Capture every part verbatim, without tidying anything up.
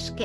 Srdcařky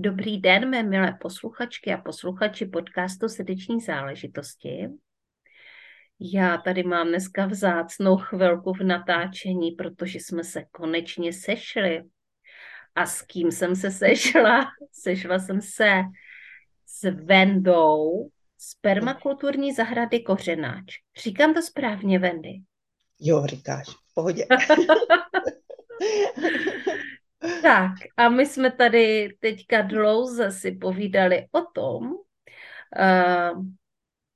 Dobrý den, mé milé posluchačky a posluchači podcastu Srdeční záležitosti. Já tady mám dneska vzácnou chvilku v natáčení, protože jsme se konečně sešli. A s kým jsem se sešla? Sešla jsem se s Vendou z permakulturní zahrady Kořenáč. Říkám to správně, Vendy? Jo, říkáš, v pohodě. Tak, a my jsme tady teďka dlouze si povídali o tom, uh,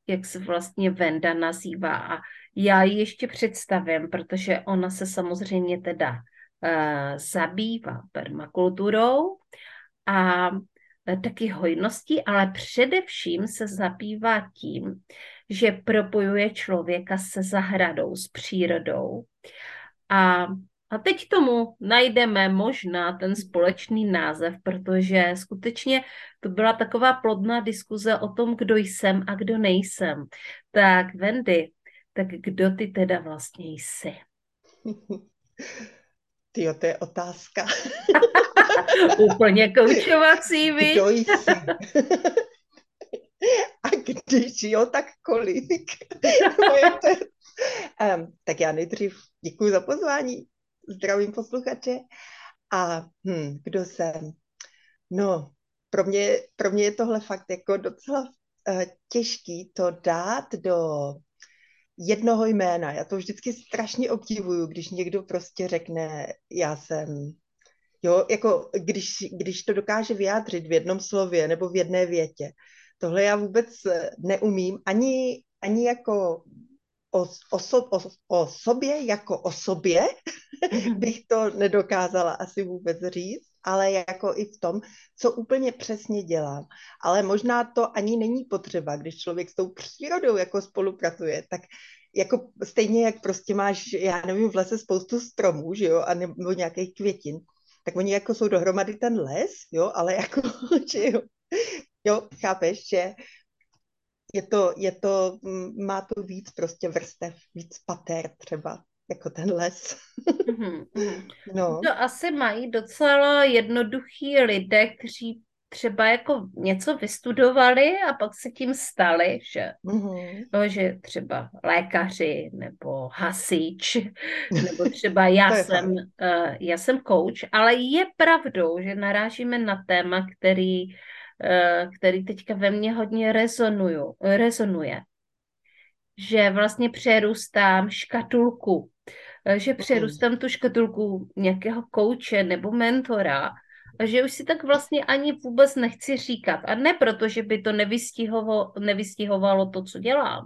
jak se vlastně Venda nazývá. A já ji ještě představím, protože ona se samozřejmě teda uh, zabývá permakulturou a uh, taky hojností, ale především se zabývá tím, že propojuje člověka se zahradou, s přírodou. A A teď tomu najdeme možná ten společný název, protože skutečně to byla taková plodná diskuze o tom, kdo jsem a kdo nejsem. Tak Vendy, tak kdo ty teda vlastně jsi? Tyjo, to je otázka. Úplně koučovací, víš? Kdo jsi? A když jo, tak kolik? um, tak já nejdřív děkuji za pozvání. Zdravím posluchače. A hm, kdo jsem? No, pro mě, pro mě je tohle fakt jako docela uh, těžký to dát do jednoho jména. Já to vždycky strašně obdivuju, když někdo prostě řekne, já jsem, jo, jako když, když to dokáže vyjádřit v jednom slově nebo v jedné větě. Tohle já vůbec neumím ani, ani jako... O, osob, o, o sobě jako o sobě bych to nedokázala asi vůbec říct, ale jako i v tom, co úplně přesně dělám. Ale možná to ani není potřeba, když člověk s tou přírodou jako spolupracuje, tak jako stejně jak prostě máš, já nevím, v lese spoustu stromů, že jo, a nebo nějakých květin, tak oni jako jsou dohromady ten les, jo, ale jako, že jo, jo, chápeš, že... Je to, je to, má to víc prostě vrstev, víc pater třeba, jako ten les. No. To asi mají docela jednoduchý lidé, kteří třeba jako něco vystudovali a pak se tím stali, že, mm-hmm. no, že třeba lékaři nebo hasič, nebo třeba já, jsem, uh, já jsem coach, ale je pravdou, že narážíme na téma, který který teďka ve mně hodně rezonuju, rezonuje. Že vlastně přerůstám škatulku. Že přerůstám tu škatulku nějakého kouče nebo mentora. A že už si tak vlastně ani vůbec nechci říkat. A ne proto, že by to nevystihovalo, nevystihovalo to, co dělám.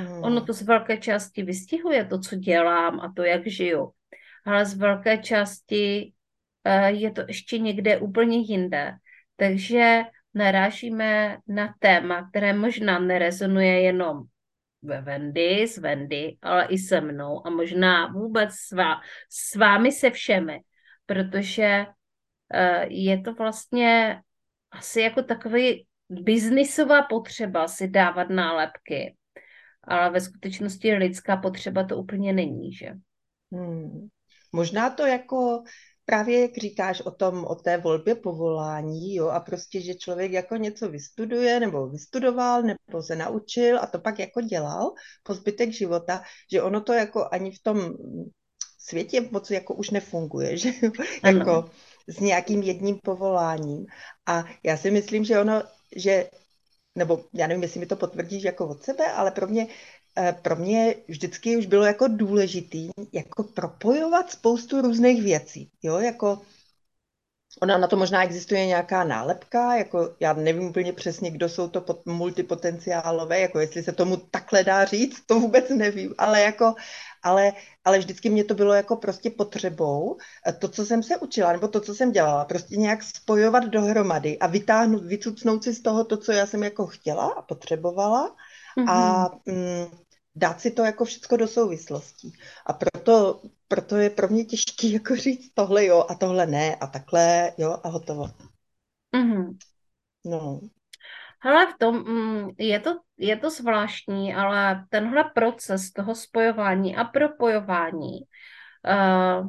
Mm. Ono to z velké části vystihuje to, co dělám a to, jak žiju. Ale z velké části je to ještě někde úplně jinde. Takže narážíme na téma, které možná nerezonuje jenom ve Vendy, s Vendy, ale i se mnou a možná vůbec s, vá, s vámi se všemi, protože uh, je to vlastně asi jako takový biznisová potřeba si dávat nálepky, ale ve skutečnosti lidská potřeba to úplně není, že? Hmm. Možná to jako... Právě jak říkáš o tom, o té volbě povolání, jo, a prostě, že člověk jako něco vystuduje, nebo vystudoval, nebo se naučil a to pak jako dělal po zbytek života, že ono to jako ani v tom světě moc jako už nefunguje, že jako s nějakým jedním povoláním. A já si myslím, že ono, že, nebo já nevím, jestli mi to potvrdíš jako od sebe, ale pro mě pro mě vždycky už bylo jako důležitý jako propojovat spoustu různých věcí, jo, jako Ona na to možná existuje nějaká nálepka, jako já nevím úplně přesně, kdo jsou to pod, multipotenciálové, jako jestli se tomu takhle dá říct, to vůbec nevím, ale jako, ale, ale vždycky mě to bylo jako prostě potřebou to, co jsem se učila, nebo to, co jsem dělala, prostě nějak spojovat dohromady a vytáhnout, vycucnout si z toho to, co já jsem jako chtěla a potřebovala mm-hmm. a mm, dát si to jako všecko do souvislostí. A proto, proto je pro mě těžký jako říct tohle jo a tohle ne a takhle jo a hotovo. Mm-hmm. No. Hele, v tom, je to, je to zvláštní, ale tenhle proces toho spojování a propojování uh,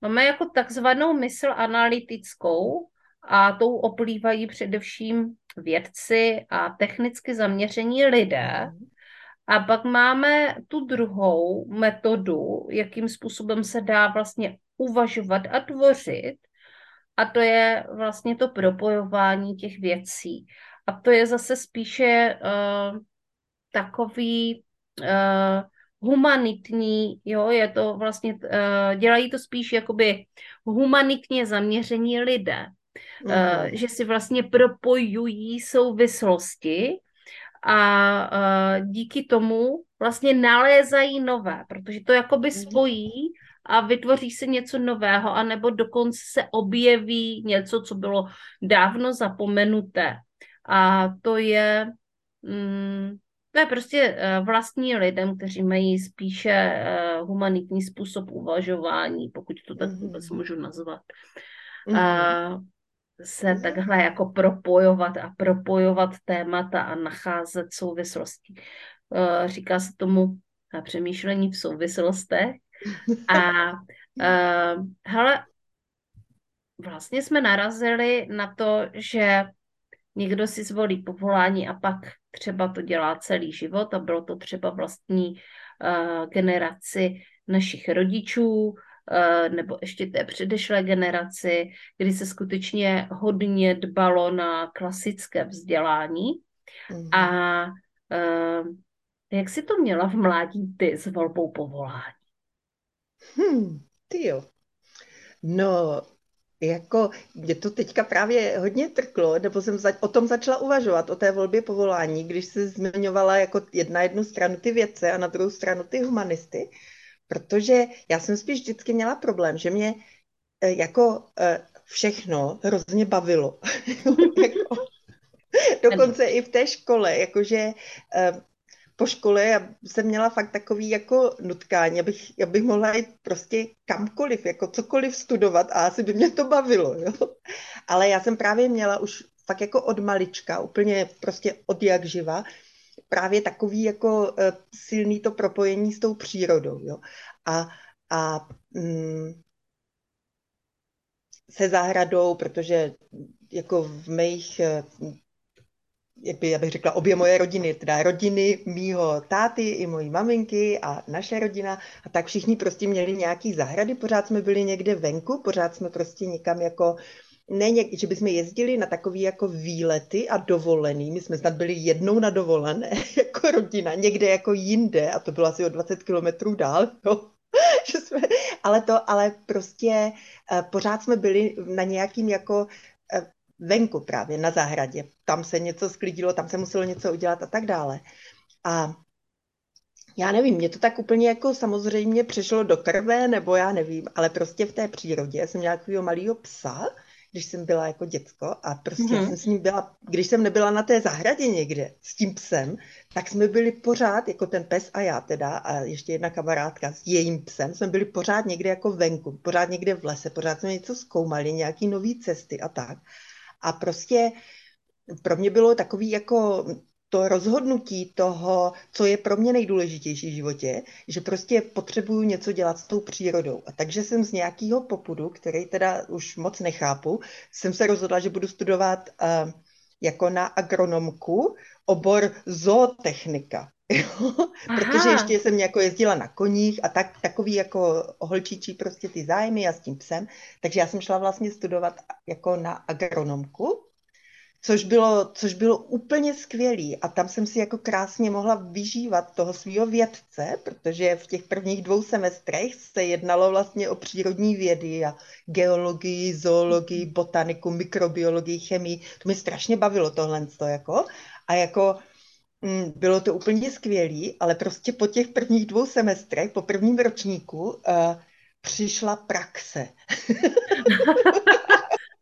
máme jako takzvanou mysl analytickou a tou oplývají především vědci a technicky zaměření lidé. A pak máme tu druhou metodu, jakým způsobem se dá vlastně uvažovat a tvořit, a to je vlastně to propojování těch věcí. A to je zase spíše uh, takový uh, humanitní, jo, je to vlastně, uh, dělají to spíš jakoby humanitně zaměření lidé, mm. uh, že si vlastně propojují souvislosti a uh, díky tomu vlastně nalézají nové, protože to jakoby spojí a vytvoří se něco nového, anebo dokonce se objeví něco, co bylo dávno zapomenuté. A to je, mm, to je prostě uh, vlastní lidem, kteří mají spíše uh, humanitní způsob uvažování, pokud to tak vůbec můžu nazvat. Uh, se takhle jako propojovat a propojovat témata a nacházet souvislosti. Říká se tomu přemýšlení v souvislostech. A hele, vlastně jsme narazili na to, že někdo si zvolí povolání a pak třeba to dělá celý život a bylo to třeba vlastní generaci našich rodičů, nebo ještě té předešlé generaci, kdy se skutečně hodně dbalo na klasické vzdělání. Mm. A jak jsi to měla v mládí ty s volbou povolání? Hmm, ty jo. No, jako mě to teďka právě hodně trklo, nebo jsem za, o tom začala uvažovat, o té volbě povolání, když se zmiňovala jako na jednu stranu ty vědce a na druhou stranu ty humanisty, protože já jsem spíš vždycky měla problém, že mě jako všechno hrozně bavilo. Dokonce i v té škole, jakože po škole já jsem měla fakt takový jako nutkání, abych, abych mohla jít prostě kamkoliv, jako cokoliv studovat a asi by mě to bavilo. Jo? Ale já jsem právě měla už fakt jako od malička, úplně prostě od jak živa, právě takový jako silný to propojení s tou přírodou. Jo? A, a mm, se zahradou, protože jako v mých, já bych řekla, obě moje rodiny, teda rodiny mýho táty i mojí maminky a naše rodina, a tak všichni prostě měli nějaký zahrady, pořád jsme byli někde venku, pořád jsme prostě někam jako ne, že bychom jezdili na takové jako výlety a dovolený. My jsme snad byli jednou na dovolené jako rodina, někde jako jinde a to bylo asi o dvacet kilometrů dál. No. Že jsme, ale to, ale prostě pořád jsme byli na nějakým jako venku právě, na zahradě. Tam se něco sklidilo, tam se muselo něco udělat a tak dále. A já nevím, mě to tak úplně jako samozřejmě přišlo do krve, nebo já nevím, ale prostě v té přírodě jsem měla takového malého psa, když jsem byla jako děcko a prostě mm-hmm. jsem s ním byla, když jsem nebyla na té zahradě někde s tím psem, tak jsme byli pořád, jako ten pes a já teda a ještě jedna kamarádka s jejím psem, jsme byli pořád někde jako venku, pořád někde v lese, pořád jsme něco zkoumali, nějaký nový cesty a tak. A prostě pro mě bylo takový jako to rozhodnutí toho, co je pro mě nejdůležitější v životě, že prostě potřebuju něco dělat s tou přírodou. A takže jsem z nějakého popudu, který teda už moc nechápu, jsem se rozhodla, že budu studovat uh, jako na agronomku obor zootechnika. Protože ještě jsem jako jezdila na koních a tak, takový jako holčičí prostě ty zájmy a s tím psem. Takže já jsem šla vlastně studovat jako na agronomku. což bylo, což bylo úplně skvělý. A tam jsem si jako krásně mohla vyžívat toho svého vědce, protože v těch prvních dvou semestrech se jednalo vlastně o přírodní vědy a geologii, zoologii, botaniku, mikrobiologii, chemii. To mě strašně bavilo tohle. Jako. A jako bylo to úplně skvělý, ale prostě po těch prvních dvou semestrech, po prvním ročníku, uh, přišla praxe.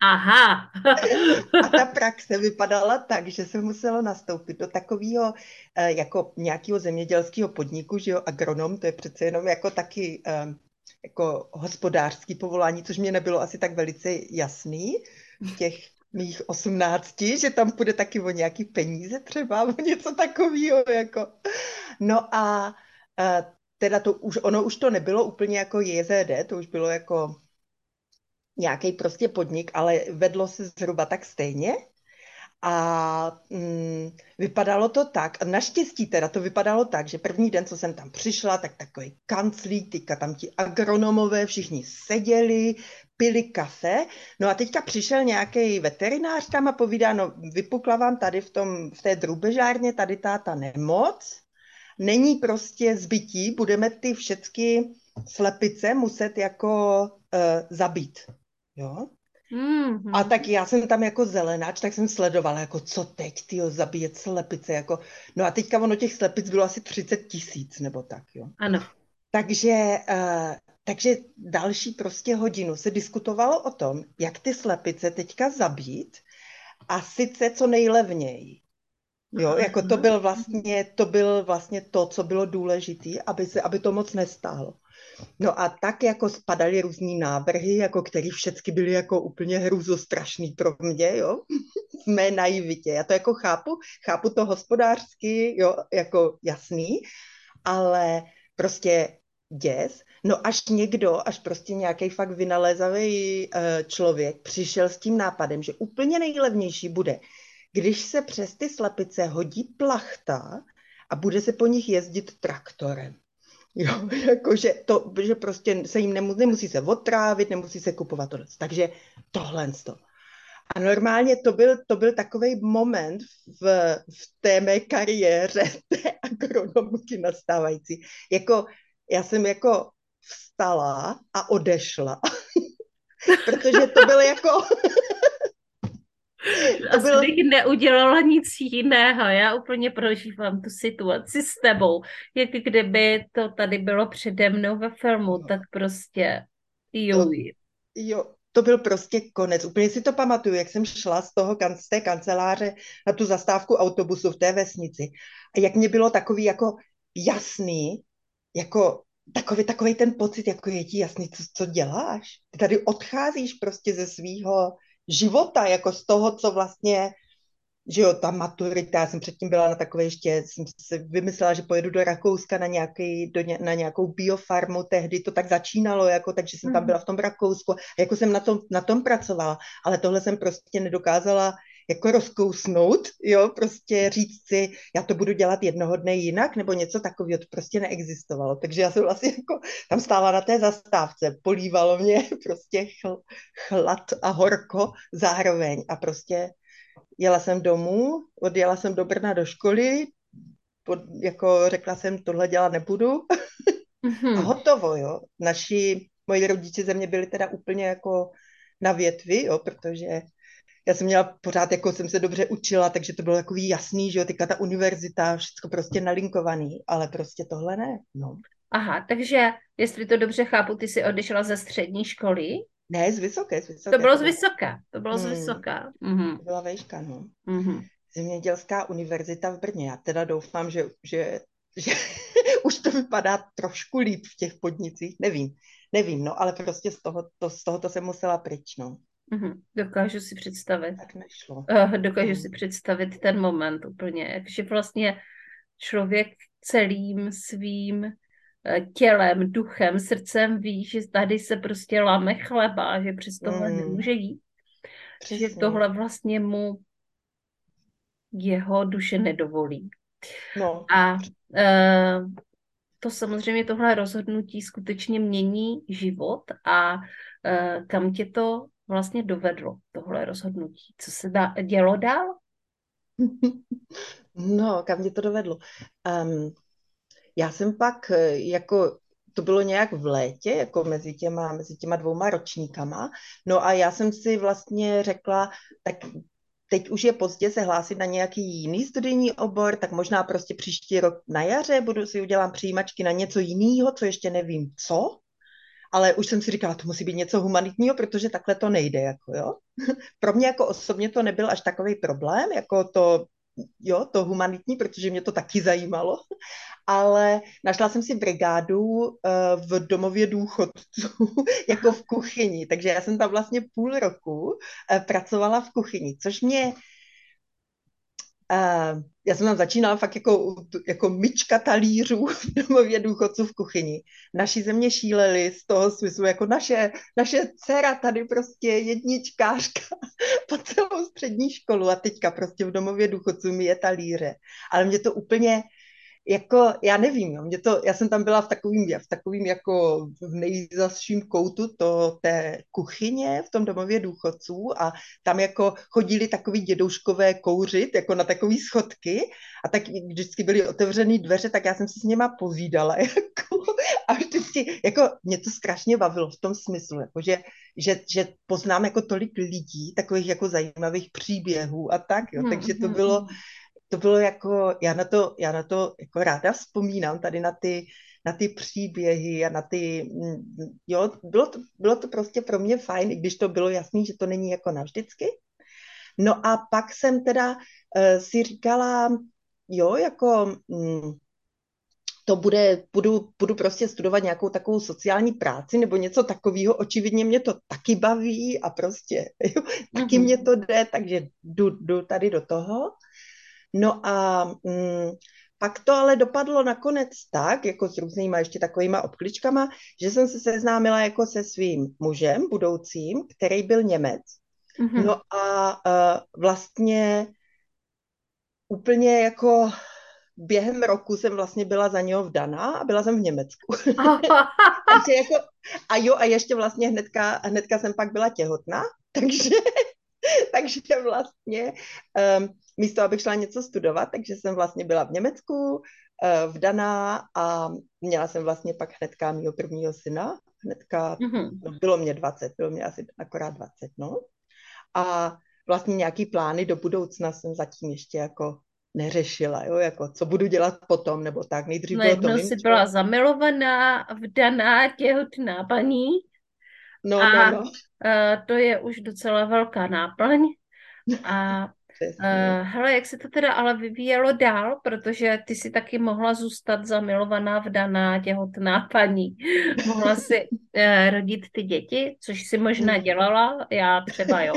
Aha. A ta praxe vypadala tak, že se muselo nastoupit do takového jako nějakého zemědělského podniku, že jo, agronom, to je přece jenom jako taky jako hospodářský povolání, což mě nebylo asi tak velice jasný v těch mých osmnácti, že tam půjde taky o nějaký peníze třeba, o něco takového jako. No a teda to už, ono už to nebylo úplně jako J Z D, to už bylo jako nějaký prostě podnik, ale vedlo se zhruba tak stejně a mm, vypadalo to tak, naštěstí teda to vypadalo tak, že první den, co jsem tam přišla, tak takový kanclík, teďka tam ti agronomové všichni seděli, pili kafe, no a teďka přišel nějaký veterinář tam a povídá, no vypukla vám tady v, tom, v té drůbežárně, tady táta nemoc, není prostě zbytí, budeme ty všechny slepice muset jako zabít, jo. Mm-hmm. A tak já jsem tam jako zelenáč, tak jsem sledovala, jako co teď, tyjo, zabíjet slepice, jako, no a teďka ono těch slepic bylo asi třicet tisíc, nebo tak, jo. Ano. Takže, uh, takže další prostě hodinu se diskutovalo o tom, jak ty slepice teďka zabít a sice co nejlevněji. Jo, jako to byl vlastně, to byl vlastně to, co bylo důležité, aby se, aby to moc nestálo. No a tak jako spadaly různý návrhy, jako které všechny byly jako úplně hrůzostrašný pro mě, jo, v mé naivitě. Já to jako chápu, chápu to hospodářsky, jo, jako jasný, ale prostě děs. No až někdo, až prostě nějaký fakt vynalézavý člověk přišel s tím nápadem, že úplně nejlevnější bude, když se přes ty slepice hodí plachta a bude se po nich jezdit traktorem. Jo, jakože to, že prostě se jim nemusí, nemusí se otrávit, nemusí se kupovat tohle. Takže tohle z toho. A normálně to byl, to byl takovej moment v, v té mé kariéře, té agronomky nastávající. Jako, já jsem jako vstala a odešla. Protože to bylo jako... Asi bylo... bych neudělala nic jiného, já úplně prožívám tu situaci s tebou, jak kdyby to tady bylo přede mnou ve filmu, tak prostě jo. To, jo, to byl prostě konec, úplně si to pamatuju, jak jsem šla z toho, z té kanceláře na tu zastávku autobusu v té vesnici a jak mě bylo takový jako jasný, jako takový, takový ten pocit, jako je ti jasný, co, co děláš, ty tady odcházíš prostě ze svýho života, jako z toho, co vlastně, že jo, ta maturita, já jsem předtím byla na takové ještě, jsem si vymyslela, že pojedu do Rakouska na, nějaký, do ně, na nějakou biofarmu, tehdy to tak začínalo, jako, takže jsem tam byla v tom Rakousku, jako jsem na tom, na tom pracovala, ale tohle jsem prostě nedokázala jako rozkousnout, jo, prostě říct si, já to budu dělat jednoho dne jinak, nebo něco takového, to prostě neexistovalo, takže já jsem vlastně jako tam stála na té zastávce, polívalo mě prostě chl, chlad a horko zároveň a prostě jela jsem domů, odjela jsem do Brna do školy, pod, jako řekla jsem, tohle dělat nebudu mm-hmm. a hotovo, jo, naši, moji rodiče ze mě byli teda úplně jako na větvi, jo, protože já jsem měla pořád, jako jsem se dobře učila, takže to bylo takový jasný, že jo, teďka ta univerzita, všechno prostě nalinkovaný, ale prostě tohle ne, no. Aha, takže, jestli to dobře chápu, ty jsi odešla ze střední školy? Ne, z vysoké, z vysoké. To bylo z vysoké, to bylo hmm. z vysoké. Mm-hmm. To byla vejška, no. Mm-hmm. Zemědělská univerzita v Brně, já teda doufám, že, že, že už to vypadá trošku líp v těch podnicích, nevím, nevím, no, ale prostě z toho to, z toho to jsem musela pryč, no. Uhum, dokážu si představit. Tak nešlo. Uh, dokážu uhum. si představit ten moment úplně, že vlastně člověk celým svým uh, tělem, duchem, srdcem ví, že tady se prostě láme chleba, že přes tohle uhum. nemůže jít. Přesně. Že tohle vlastně mu jeho duše nedovolí. No. A uh, to samozřejmě tohle rozhodnutí skutečně mění život a uh, kam tě to vlastně dovedlo tohle rozhodnutí? Co se dá, dělo dál? No, kam mě to dovedlo? Um, já jsem pak, jako to bylo nějak v létě, jako mezi těma, mezi těma dvouma ročníkama, no a já jsem si vlastně řekla, tak teď už je pozdě se hlásit na nějaký jiný studijní obor, tak možná prostě příští rok na jaře budu si udělám přijímačky na něco jiného, co ještě nevím co, ale už jsem si říkala, to musí být něco humanitního, protože takhle to nejde, jako jo. Pro mě jako osobně to nebyl až takový problém, jako to, jo, to humanitní, protože mě to taky zajímalo, ale našla jsem si brigádu uh, v domově důchodců, jako v kuchyni, takže já jsem tam vlastně půl roku uh, pracovala v kuchyni, což mě... Uh, já jsem tam začínala fakt jako, jako myčka talířů v domově důchodců v kuchyni. Naši země šíleli z toho smyslu, jako naše, naše dcera tady prostě jedničkářka po celou střední školu a teďka prostě v domově důchodců mi je talíře. Ale mě to úplně, jako, já nevím, jo, mě to, já jsem tam byla v takovým, v takovým jako v nejzasším koutu to, té kuchyně v tom domově důchodců a tam jako chodili takový dědouškové kouřit, jako na takový schodky a tak vždycky byly otevřený dveře, tak já jsem si s něma povídala, jako, a vždycky, jako, mě to strašně bavilo v tom smyslu, jako, že, že, že poznám jako tolik lidí, takových jako zajímavých příběhů a tak, jo, takže to bylo... To bylo jako, já na to, já na to jako ráda vzpomínám tady na ty, na ty příběhy a na ty, jo, bylo to, bylo to prostě pro mě fajn, i když to bylo jasný, že to není jako navždycky. No a pak jsem teda uh, si říkala, jo, jako mm, to bude, budu, budu prostě studovat nějakou takovou sociální práci nebo něco takového, očividně mě to taky baví a prostě, jo, taky mě to jde, takže jdu, jdu tady do toho. No a mm, pak to ale dopadlo nakonec tak, jako s různýma ještě takovýma obkličkama, že jsem se seznámila jako se svým mužem budoucím, který byl Němec. Mm-hmm. No a uh, vlastně úplně jako během roku jsem vlastně byla za něho vdaná a byla jsem v Německu. Takže jako, a jo, a ještě vlastně hnedka, hnedka jsem pak byla těhotná, takže... Takže vlastně um, místo, abych šla něco studovat, takže jsem vlastně byla v Německu, uh, vdaná a měla jsem vlastně pak hnedka mýho prvního syna. Hnedka, mm-hmm. no, bylo mě dvacet, bylo mě asi akorát dvacet, no. A vlastně nějaký plány do budoucna jsem zatím ještě jako neřešila, jo, jako co budu dělat potom, nebo tak. Nejdřív no bylo to mým, jsi byla čo? Zamilovaná, vdaná, těhotná paní. No, a no, no. to je už docela velká náplň. A hele, jak se to teda ale vyvíjelo dál, protože ty si taky mohla zůstat zamilovaná, vdaná, těhotná paní. Mohla si uh, rodit ty děti, což si možná dělala, já třeba jo.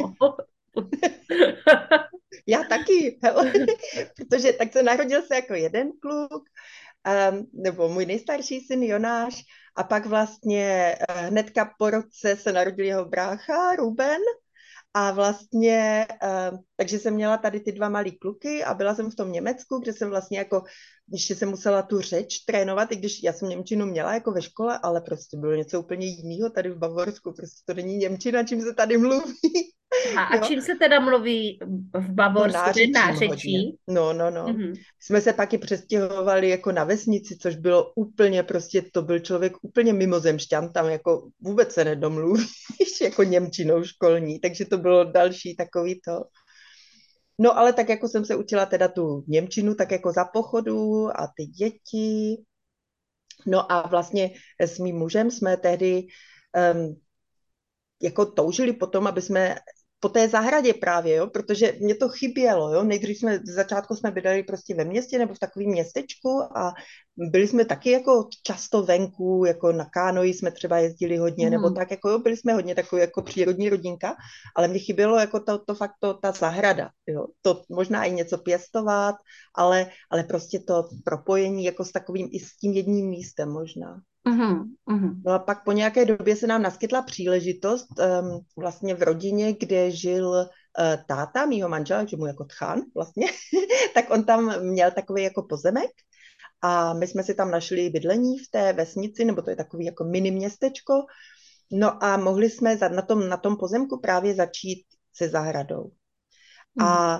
Já taky, hele, protože tak se narodil se jako jeden kluk, um, nebo můj nejstarší syn Jonáš, a pak vlastně hnedka po roce se narodil jeho brácha Ruben a vlastně, takže jsem měla tady ty dva malý kluky a byla jsem v tom Německu, kde jsem vlastně jako, ještě jsem musela tu řeč trénovat, i když já jsem němčinu měla jako ve škole, ale prostě bylo něco úplně jiného tady v Bavorsku, prostě to není němčina, čím se tady mluví. A, a čím se teda mluví v Bavorsku? No, nářečí. No, no, no. Mm-hmm. Jsme se pak i přestěhovali jako na vesnici, což bylo úplně prostě, to byl člověk úplně mimozemšťan, tam jako vůbec se nedomluvíš jako němčinou školní, takže to bylo další takový to. No ale tak jako jsem se učila teda tu němčinu, tak jako za pochodu a ty děti. No a vlastně s mým mužem jsme tehdy um, jako toužili potom, aby jsme po té zahradě právě, jo, protože mě to chybělo, jo, nejdřív jsme, v začátku jsme bydleli prostě ve městě nebo v takovém městečku a byli jsme taky jako často venku, jako na kánoji jsme třeba jezdili hodně, mm. nebo tak, jako jo, byli jsme hodně takový jako přírodní rodinka, ale mě chybělo jako to, to fakt to, ta zahrada, jo, to možná i něco pěstovat, ale, ale prostě to propojení jako s takovým i s tím jedním místem možná. Uhum, uhum. No a pak po nějaké době se nám naskytla příležitost um, vlastně v rodině, kde žil uh, táta mýho manžela, že mu jako tchán vlastně, tak on tam měl takový jako pozemek a my jsme si tam našli bydlení v té vesnici, nebo to je takový jako mini městečko No a mohli jsme na tom, na tom pozemku právě začít se zahradou. Hmm. A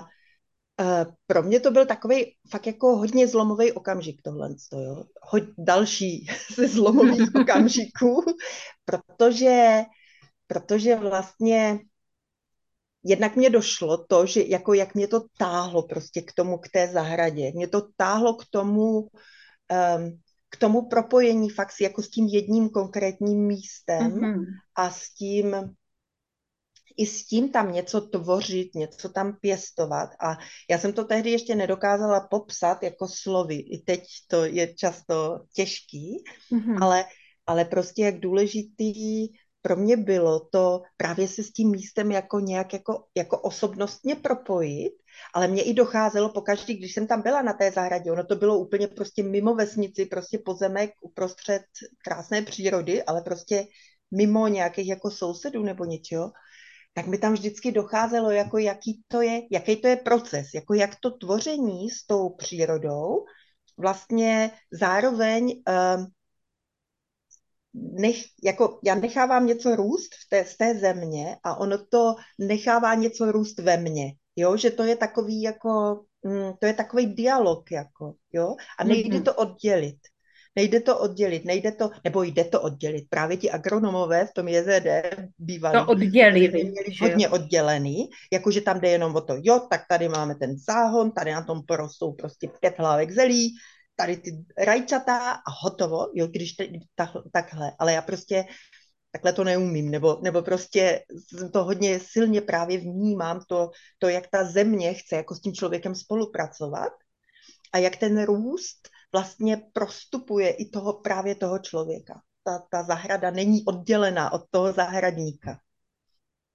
pro mě to byl takový fakt jako hodně zlomový okamžik tohle, jo. Hoď další ze zlomových okamžiků, protože, protože vlastně jednak mě došlo to, že jako jak mě to táhlo prostě k tomu, k té zahradě. Mě to táhlo k tomu, um, k tomu propojení fakt jako s tím jedním konkrétním místem mm-hmm. a s tím, i s tím tam něco tvořit, něco tam pěstovat. A já jsem to tehdy ještě nedokázala popsat jako slovy. I teď to je často těžký, mm-hmm. ale, ale prostě jak důležitý pro mě bylo to právě se s tím místem jako nějak jako, jako osobnostně propojit, ale mě i docházelo pokaždý, když jsem tam byla na té zahradě, ono to bylo úplně prostě mimo vesnici, prostě pozemek uprostřed krásné přírody, ale prostě mimo nějakých jako sousedů nebo něčeho, tak mi tam vždycky docházelo, jako jaký to je, jaký to je proces, jako jak to tvoření s tou přírodou vlastně zároveň um, Nech, jako já nechávám něco růst v té, z té země a ono to nechává něco růst ve mně, jo, že to je takový jako, mm, to je takový dialog jako, jo, a nejde mm-hmm. to oddělit, nejde to oddělit, nejde to, nebo jde to oddělit, právě ti agronomové v tom J Z D bývali, to oddělili, měli hodně oddělený, jakože tam jde jenom o to, jo, tak tady máme ten záhon, tady na tom porostou prostě pět hlávek zelí, tady ty rajčata a hotovo, jo, když te, tak, takhle, ale já prostě takhle to neumím, nebo, nebo prostě to hodně silně právě vnímám, to, to, jak ta země chce jako s tím člověkem spolupracovat a jak ten růst vlastně prostupuje i toho právě toho člověka. Ta, ta zahrada není oddělená od toho zahradníka,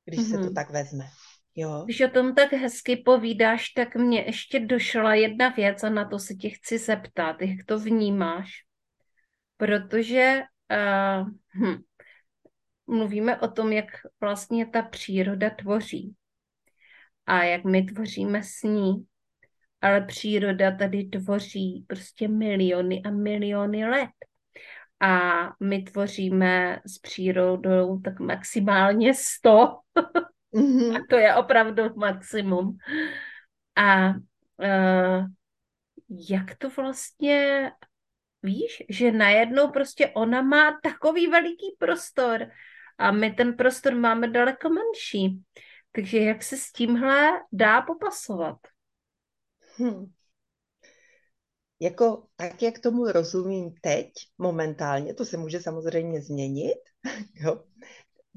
když mm-hmm. se to tak vezme. Jo. Když o tom tak hezky povídáš, tak mě ještě došla jedna věc a na to se tě chci zeptat, jak to vnímáš. Protože uh, hm, mluvíme o tom, jak vlastně ta příroda tvoří a jak my tvoříme s ní, ale příroda tady tvoří prostě miliony a miliony let. A my tvoříme s přírodou tak maximálně sto. A to je opravdu maximum. A uh, jak to vlastně víš, že najednou prostě ona má takový veliký prostor a my ten prostor máme daleko menší. Takže jak se s tímhle dá popasovat? Hmm. Jako tak, jak tomu rozumím teď momentálně, to se může samozřejmě změnit, jo.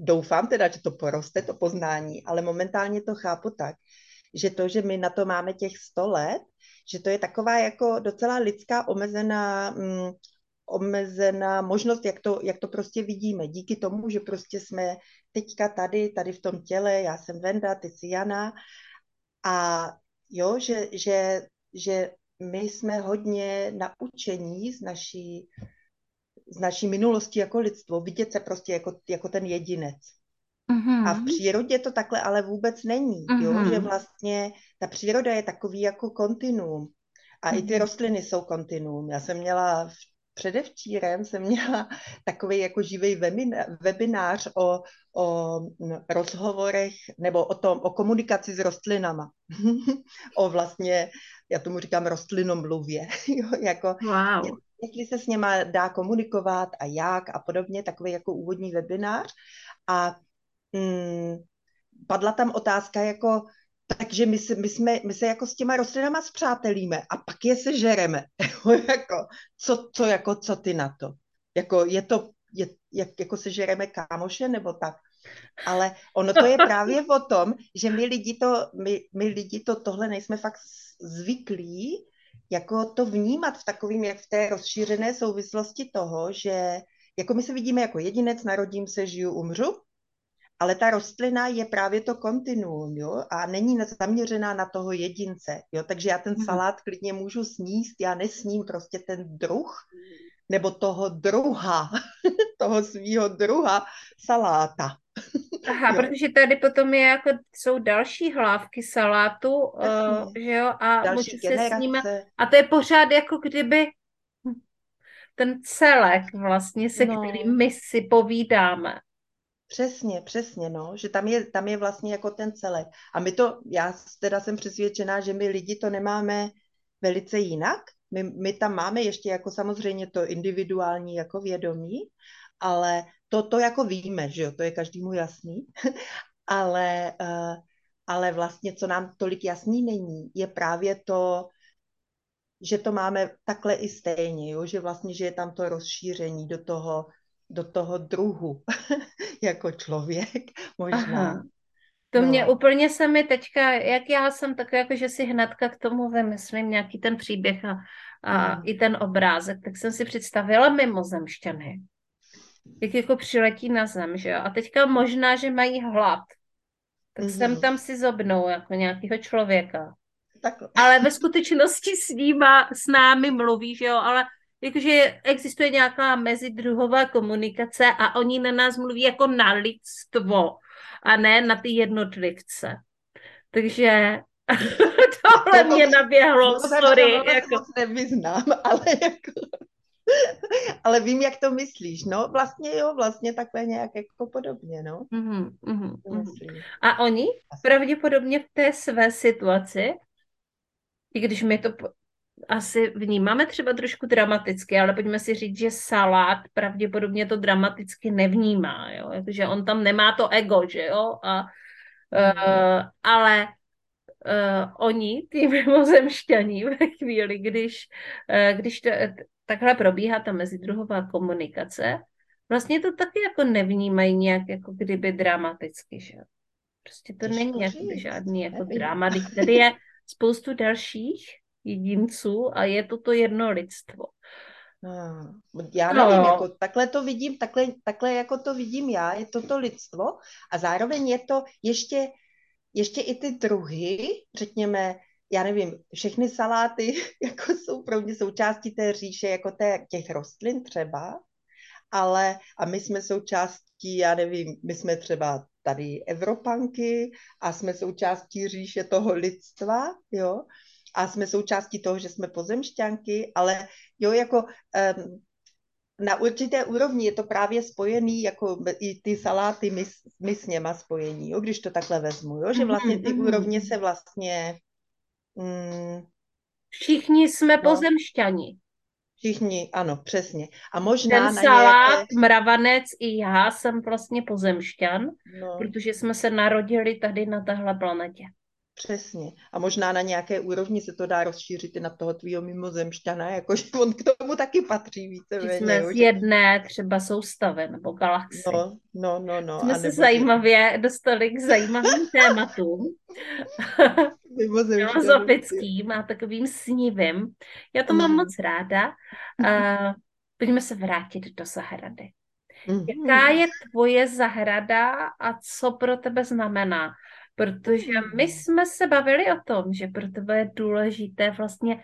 Doufám teda, že to poroste, to poznání, ale momentálně to chápu tak, že to, že my na to máme těch sto let, že to je taková jako docela lidská omezená, um, omezená možnost, jak to, jak to prostě vidíme. Díky tomu, že prostě jsme teďka tady, tady v tom těle, já jsem Venda, ty jsi Jana, a jo, že, že, že my jsme hodně naučení z naší... z naší minulosti jako lidstvo, vidět se prostě jako, jako ten jedinec. Uh-huh. A v přírodě to takhle ale vůbec není, uh-huh. jo? Že vlastně ta příroda je takový jako kontinuum. A uh-huh. i ty rostliny jsou kontinuum. Já jsem měla, předevčírem jsem měla takový jako živý webinář o, o rozhovorech, nebo o tom, o komunikaci s rostlinama. O vlastně, já tomu říkám rostlinomluvě. Jo? Jako, wow. Jestli se s něma dá komunikovat a jak a podobně, takový jako úvodní webinář. A mm, padla tam otázka jako, takže my se, my jsme, my se jako s těma rostlinama spřátelíme a pak je sežereme. Jako, co, co, jako, co ty na to? Jako, je to, je, jak, jako sežereme kámoše nebo tak? Ale ono to je právě o tom, že my lidi to, my, my lidi to tohle nejsme fakt zvyklí, jako to vnímat v takovým, jak v té rozšířené souvislosti toho, že jako my se vidíme jako jedinec, narodím se, žiju, umřu, ale ta rostlina je právě to kontinuum, jo, a není zaměřená na toho jedince, jo, takže já ten salát klidně můžu sníst, já nesním prostě ten druh, nebo toho druha, toho svýho druha saláta. Aha, jo. Protože tady potom je jako, jsou další hlávky salátu, uh, že jo, a můžu se s nimi, a to je pořád jako kdyby ten celek vlastně, se no. kterým my si povídáme. Přesně, přesně, no, že tam je, tam je vlastně jako ten celek. A my to, já teda jsem přesvědčená, že my lidi to nemáme velice jinak. My, my tam máme ještě jako samozřejmě to individuální jako vědomí, ale to, to jako víme, že jo, to je každému jasný, ale, ale vlastně, co nám tolik jasný není, je právě to, že to máme takhle i stejně, jo? Že vlastně, že je tam to rozšíření do toho, do toho druhu, jako člověk možná. Aha. To no. Mě úplně se mi teďka, jak já jsem taková, jako že si hnedka k tomu vymyslím nějaký ten příběh a, a mm. i ten obrázek, tak jsem si představila mimozemšťany, jak jako přiletí na zem, že jo? A teďka možná, že mají hlad, tak mm. jsem tam si zobnou jako nějakého člověka. Takhle. Ale ve skutečnosti s nima, s námi mluví, že jo, ale jakože existuje nějaká mezidruhová komunikace a oni na nás mluví jako na lidstvo a ne na ty jednotlivce. Takže tohle to mě to, naběhlo, to, sorry. To, to, to jako... moc nevyznám, ale jako... ale vím, jak to myslíš, no, vlastně jo, vlastně takhle nějak jako podobně, no. Mm-hmm, mm-hmm. A oni pravděpodobně v té své situaci, i když my to asi vnímáme třeba trošku dramaticky, ale pojďme si říct, že salát pravděpodobně to dramaticky nevnímá, jo, protože on tam nemá to ego, že jo, a, mm-hmm. uh, ale... Uh, oni, ty mimozemšťaní, ve chvíli, když, uh, když to, takhle probíhá ta mezidruhová komunikace, vlastně to taky jako nevnímají nějak jako kdyby dramaticky, že? Prostě to Tež není to jako říct, žádný jako drama, tady je spoustu dalších jedinců a je to to jedno lidstvo. Já nevím, no. jako, takhle to vidím, takhle, takhle jako to vidím já, je to to lidstvo a zároveň je to ještě Ještě i ty druhy, řekněme, já nevím, všechny saláty jako jsou pro mě součástí té říše, jako té, těch rostlin třeba, ale a my jsme součástí, já nevím, my jsme třeba tady Evropanky a jsme součástí říše toho lidstva, jo, a jsme součástí toho, že jsme pozemšťanky, ale jo, jako... Um, na určité úrovni je to právě spojený, jako i ty saláty my, my s něma spojení, jo, když to takhle vezmu, jo, že vlastně ty úrovně se vlastně... Mm, všichni jsme no, pozemšťani. Všichni, ano, přesně. A možná ten na salát, nějaké... mravanec i já jsem vlastně pozemšťan, no. Protože jsme se narodili tady na tahle planetě. Přesně. A možná na nějaké úrovni se to dá rozšířit i na toho tvýho mimozemšťana, jakože on k tomu taky patří, více méně. Jsme z jedné třeba soustavy nebo galaxie. No, no, no, no. Jsme se zajímavě dostali k zajímavým tématům. Filozofickým a takovým snivým. Já to mm. mám moc ráda. Uh, pojďme se vrátit do zahrady. Mm. Jaká je tvoje zahrada a co pro tebe znamená? Protože my jsme se bavili o tom, že pro tebe je důležité vlastně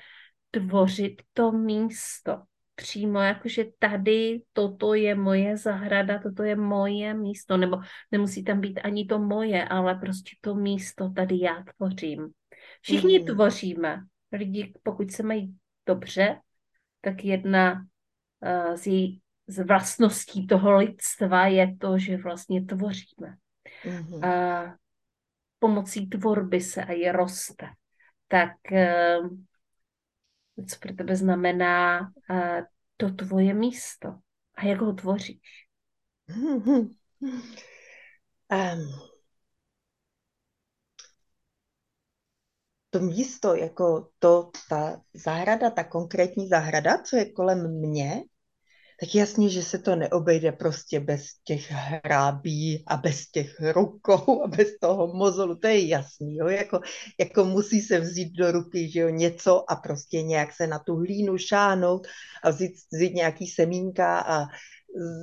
tvořit to místo. Přímo jakože tady toto je moje zahrada, toto je moje místo, nebo nemusí tam být ani to moje, ale prostě to místo tady já tvořím. Všichni mm. tvoříme. Lidi, pokud se mají dobře, tak jedna uh, z, jej, z vlastností toho lidstva je to, že vlastně tvoříme. Mm. Uh, pomocí tvorby se a je roste. Tak co pro tebe znamená to tvoje místo? A jak ho tvoříš? Hmm, hmm. Um, to místo, jako to, ta zahrada, ta konkrétní zahrada, co je kolem mě, tak jasně, že se to neobejde prostě bez těch hrábí a bez těch rukou a bez toho mozolu, to je jasný, jo? Jako, jako musí se vzít do ruky, že jo, něco a prostě nějak se na tu hlínu šáhnout a vzít, vzít nějaký semínka a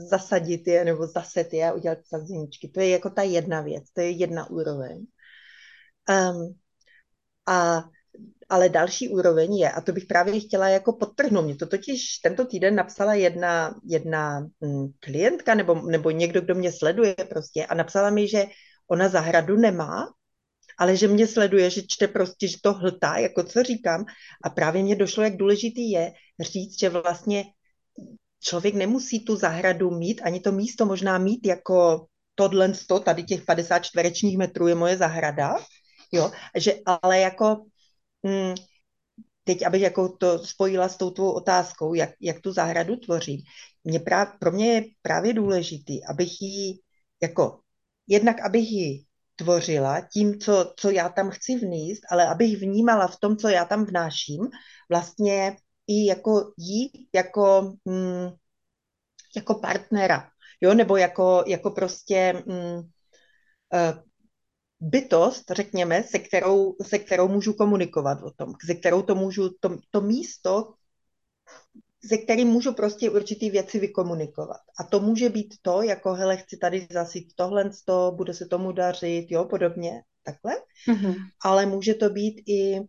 zasadit je nebo zaset je a udělat sazeničky. To je jako ta jedna věc, to je jedna úroveň. Um, a Ale další úroveň je, a to bych právě chtěla jako podtrhnout, mě to totiž tento týden napsala jedna, jedna klientka nebo, nebo někdo, kdo mě sleduje prostě a napsala mi, že ona zahradu nemá, ale že mě sleduje, že čte prostě, že to hltá, jako co říkám a právě mě došlo, jak důležitý je říct, že vlastně člověk nemusí tu zahradu mít, ani to místo možná mít jako... tohle sto, tady těch padesát čtverečních metrů je moje zahrada, jo, že ale jako, mm, teď abych jako to spojila s tou tvou otázkou, jak, jak tu zahradu tvořím, mě práv, pro mě je právě důležitý, abych ji jako, jednak abych ji tvořila tím, co, co já tam chci vníst, ale abych vnímala v tom, co já tam vnáším, vlastně i jako jí, jako, mm, jako partnera, jo, nebo jako, jako prostě mm, bytost, řekněme, se kterou, se kterou můžu komunikovat o tom, se kterou to můžu, to, to místo, se kterým můžu prostě určitý věci vykomunikovat. A to může být to, jako hele, chci tady zasít tohle z toho, bude se tomu dařit, jo, podobně, takhle. Mm-hmm. Ale může to být i,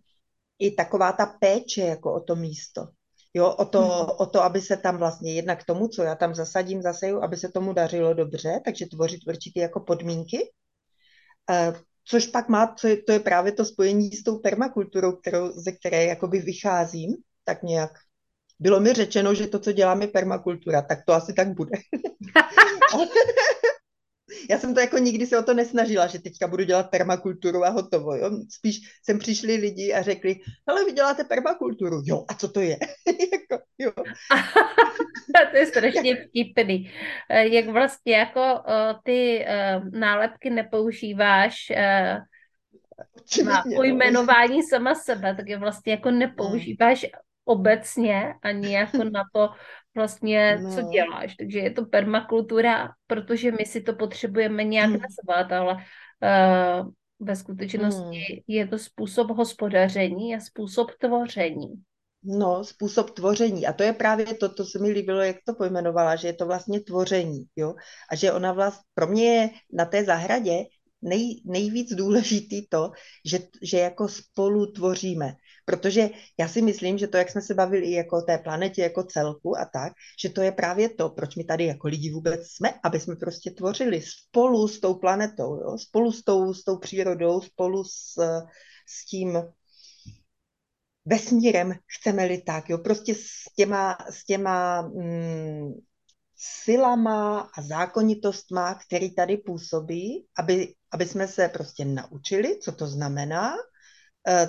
i taková ta péče, jako o to místo. Jo, o to, mm-hmm. o to, aby se tam vlastně jednak tomu, co já tam zasadím, zaseju, aby se tomu dařilo dobře, takže tvořit určitý jako podmínky. Uh, což pak má, co je, to je právě to spojení s tou permakulturou, kterou, ze které jakoby vycházím, tak nějak. Bylo mi řečeno, že to, co děláme, je permakultura, tak to asi tak bude. Já jsem to jako nikdy se o to nesnažila, že teďka budu dělat permakulturu a hotovo, jo. Spíš sem přišli lidi a řekli, hele, vy děláte permakulturu, jo, a co to je? Jako, jo. To je strašně vtipný. Jak vlastně jako ty nálepky nepoužíváš na pojmenování sama sebe, tak je vlastně jako nepoužíváš obecně ani jako na to vlastně, no. co děláš. Takže je to permakultura, protože my si to potřebujeme nějak hmm. nazvat, ale uh, ve skutečnosti hmm. je to způsob hospodaření a způsob tvoření. No, způsob tvoření. A to je právě to, to se mi líbilo, jak to pojmenovala, že je to vlastně tvoření. Jo? A že ona vlastně, pro mě je na té zahradě nej, nejvíc důležitý to, že, že jako spolu tvoříme. Protože já si myslím, že to, jak jsme se bavili i jako o té planetě jako celku a tak, že to je právě to, proč my tady jako lidi vůbec jsme, aby jsme prostě tvořili spolu s tou planetou, jo? Spolu s tou, s tou přírodou, spolu s, s tím vesmírem, chceme-li tak, jo? Prostě s těma, s těma mm, silama a zákonitostma, které tady působí, aby, aby jsme se prostě naučili, co to znamená, e,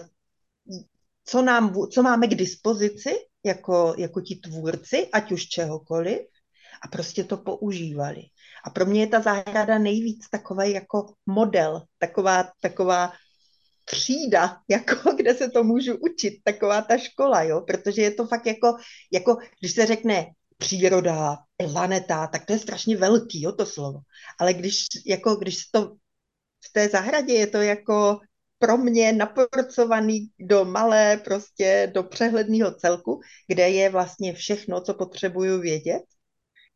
Co, nám, co máme k dispozici jako, jako ti tvůrci, ať už čehokoliv, a prostě to používali. A pro mě je ta zahrada nejvíc takový jako model, taková, taková třída, jako, kde se to můžu učit, taková ta škola, jo? Protože je to fakt jako, jako, když se řekne příroda, planeta, tak to je strašně velký, jo, to slovo. Ale když, jako, když to v té zahradě je to jako pro mě naporcovaný do malé, prostě do přehledného celku, kde je vlastně všechno, co potřebuju vědět,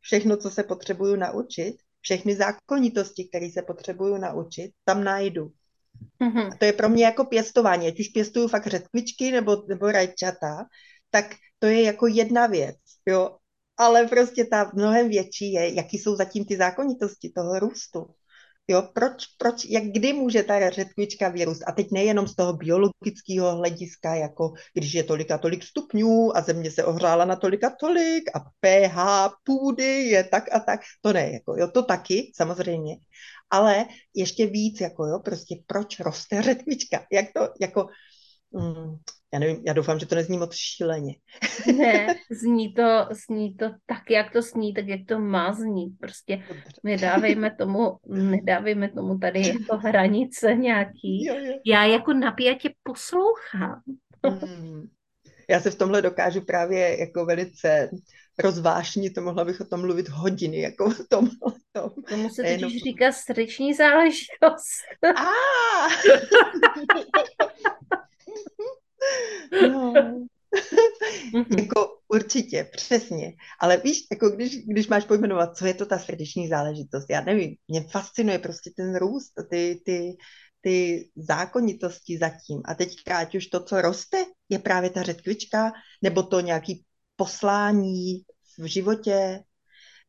všechno, co se potřebuju naučit, všechny zákonitosti, které se potřebuju naučit, tam najdu. Mm-hmm. A to je pro mě jako pěstování, ať už pěstuju fakt řetkvičky nebo, nebo rajčata, tak to je jako jedna věc, jo. Ale prostě ta mnohem větší je, jaký jsou zatím ty zákonitosti toho růstu. Jo, proč, proč, jak kdy může ta řetkvička vyrůst? A teď nejenom z toho biologického hlediska, jako když je tolika tolik stupňů a země se ohřála na tolika tolik a pH půdy je tak a tak. To ne, jako, jo, to taky, samozřejmě. Ale ještě víc, jako jo, prostě proč roste řetkvička? Jak to, jako, mm, já nevím, já doufám, že to nezní moc šíleně. Ne, zní to, zní to tak, jak to sní, tak jak to má znít. Prostě nedávejme tomu, nedávejme tomu tady jako hranice nějaký. Jo, jo. Já jako napjatě poslouchám. Hmm. Já se v tomhle dokážu právě jako velice rozvášnit, to mohla bych o tom mluvit hodiny, jako o tom. tom. Tomu se teď už říká srdeční záležitost. No, mm-hmm. jako určitě, přesně, ale víš, jako když, když máš pojmenovat, co je to ta srdeční záležitost, já nevím, mě fascinuje prostě ten růst, ty, ty, ty zákonitosti zatím a teďka, ať už to, co roste, je právě ta řetkvička, nebo to nějaký poslání v životě,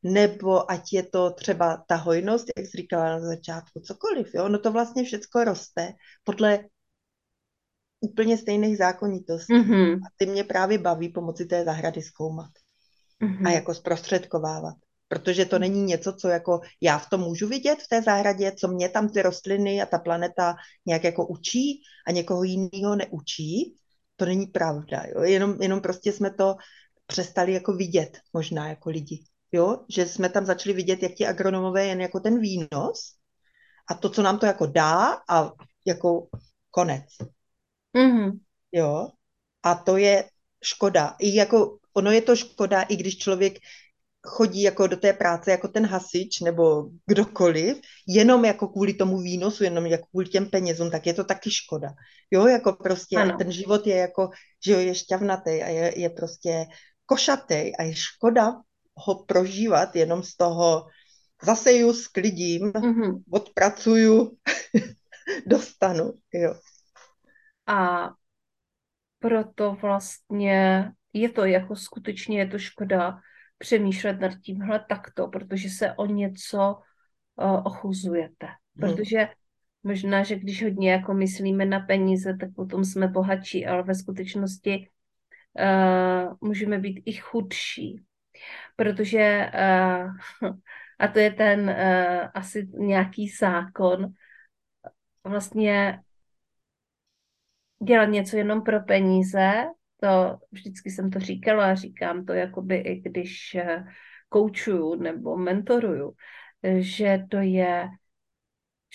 nebo ať je to třeba ta hojnost, jak jsi říkala na začátku, cokoliv, jo, no to vlastně všecko roste podle úplně stejných zákonitostí. Mm-hmm. A ty mě právě baví pomocí té zahrady zkoumat. Mm-hmm. A jako zprostředkovávat. protože to není něco, co jako já v tom můžu vidět v té zahradě, co mě tam ty rostliny a ta planeta nějak jako učí a někoho jiného neučí. To není pravda, jo? Jenom, jenom prostě jsme to přestali jako vidět možná jako lidi. Jo? Že jsme tam začali vidět, jak ti agronomové jen jako ten výnos a to, co nám to jako dá a jako konec. Mm-hmm. Jo? A to je škoda. I jako, ono je to škoda, i když člověk chodí jako do té práce jako ten hasič nebo kdokoliv, jenom jako kvůli tomu výnosu, jenom jako kvůli těm penězům, tak je to taky škoda. Jo, jako prostě ten život je jako, že jo, je šťavnatý a je, je prostě košatý a je škoda ho prožívat jenom z toho zaseju, sklidím, mm-hmm. odpracuju, dostanu, jo. A proto vlastně je to jako skutečně je to škoda přemýšlet nad tímhle takto, protože se o něco uh, ochuzujete. Protože možná, že když hodně jako myslíme na peníze, tak potom jsme bohatší, ale ve skutečnosti uh, můžeme být i chudší. Protože, uh, a to je ten uh, asi nějaký zákon, vlastně dělat něco jenom pro peníze, to vždycky jsem to říkala a říkám to jakoby i když koučuju nebo mentoruju, že to je,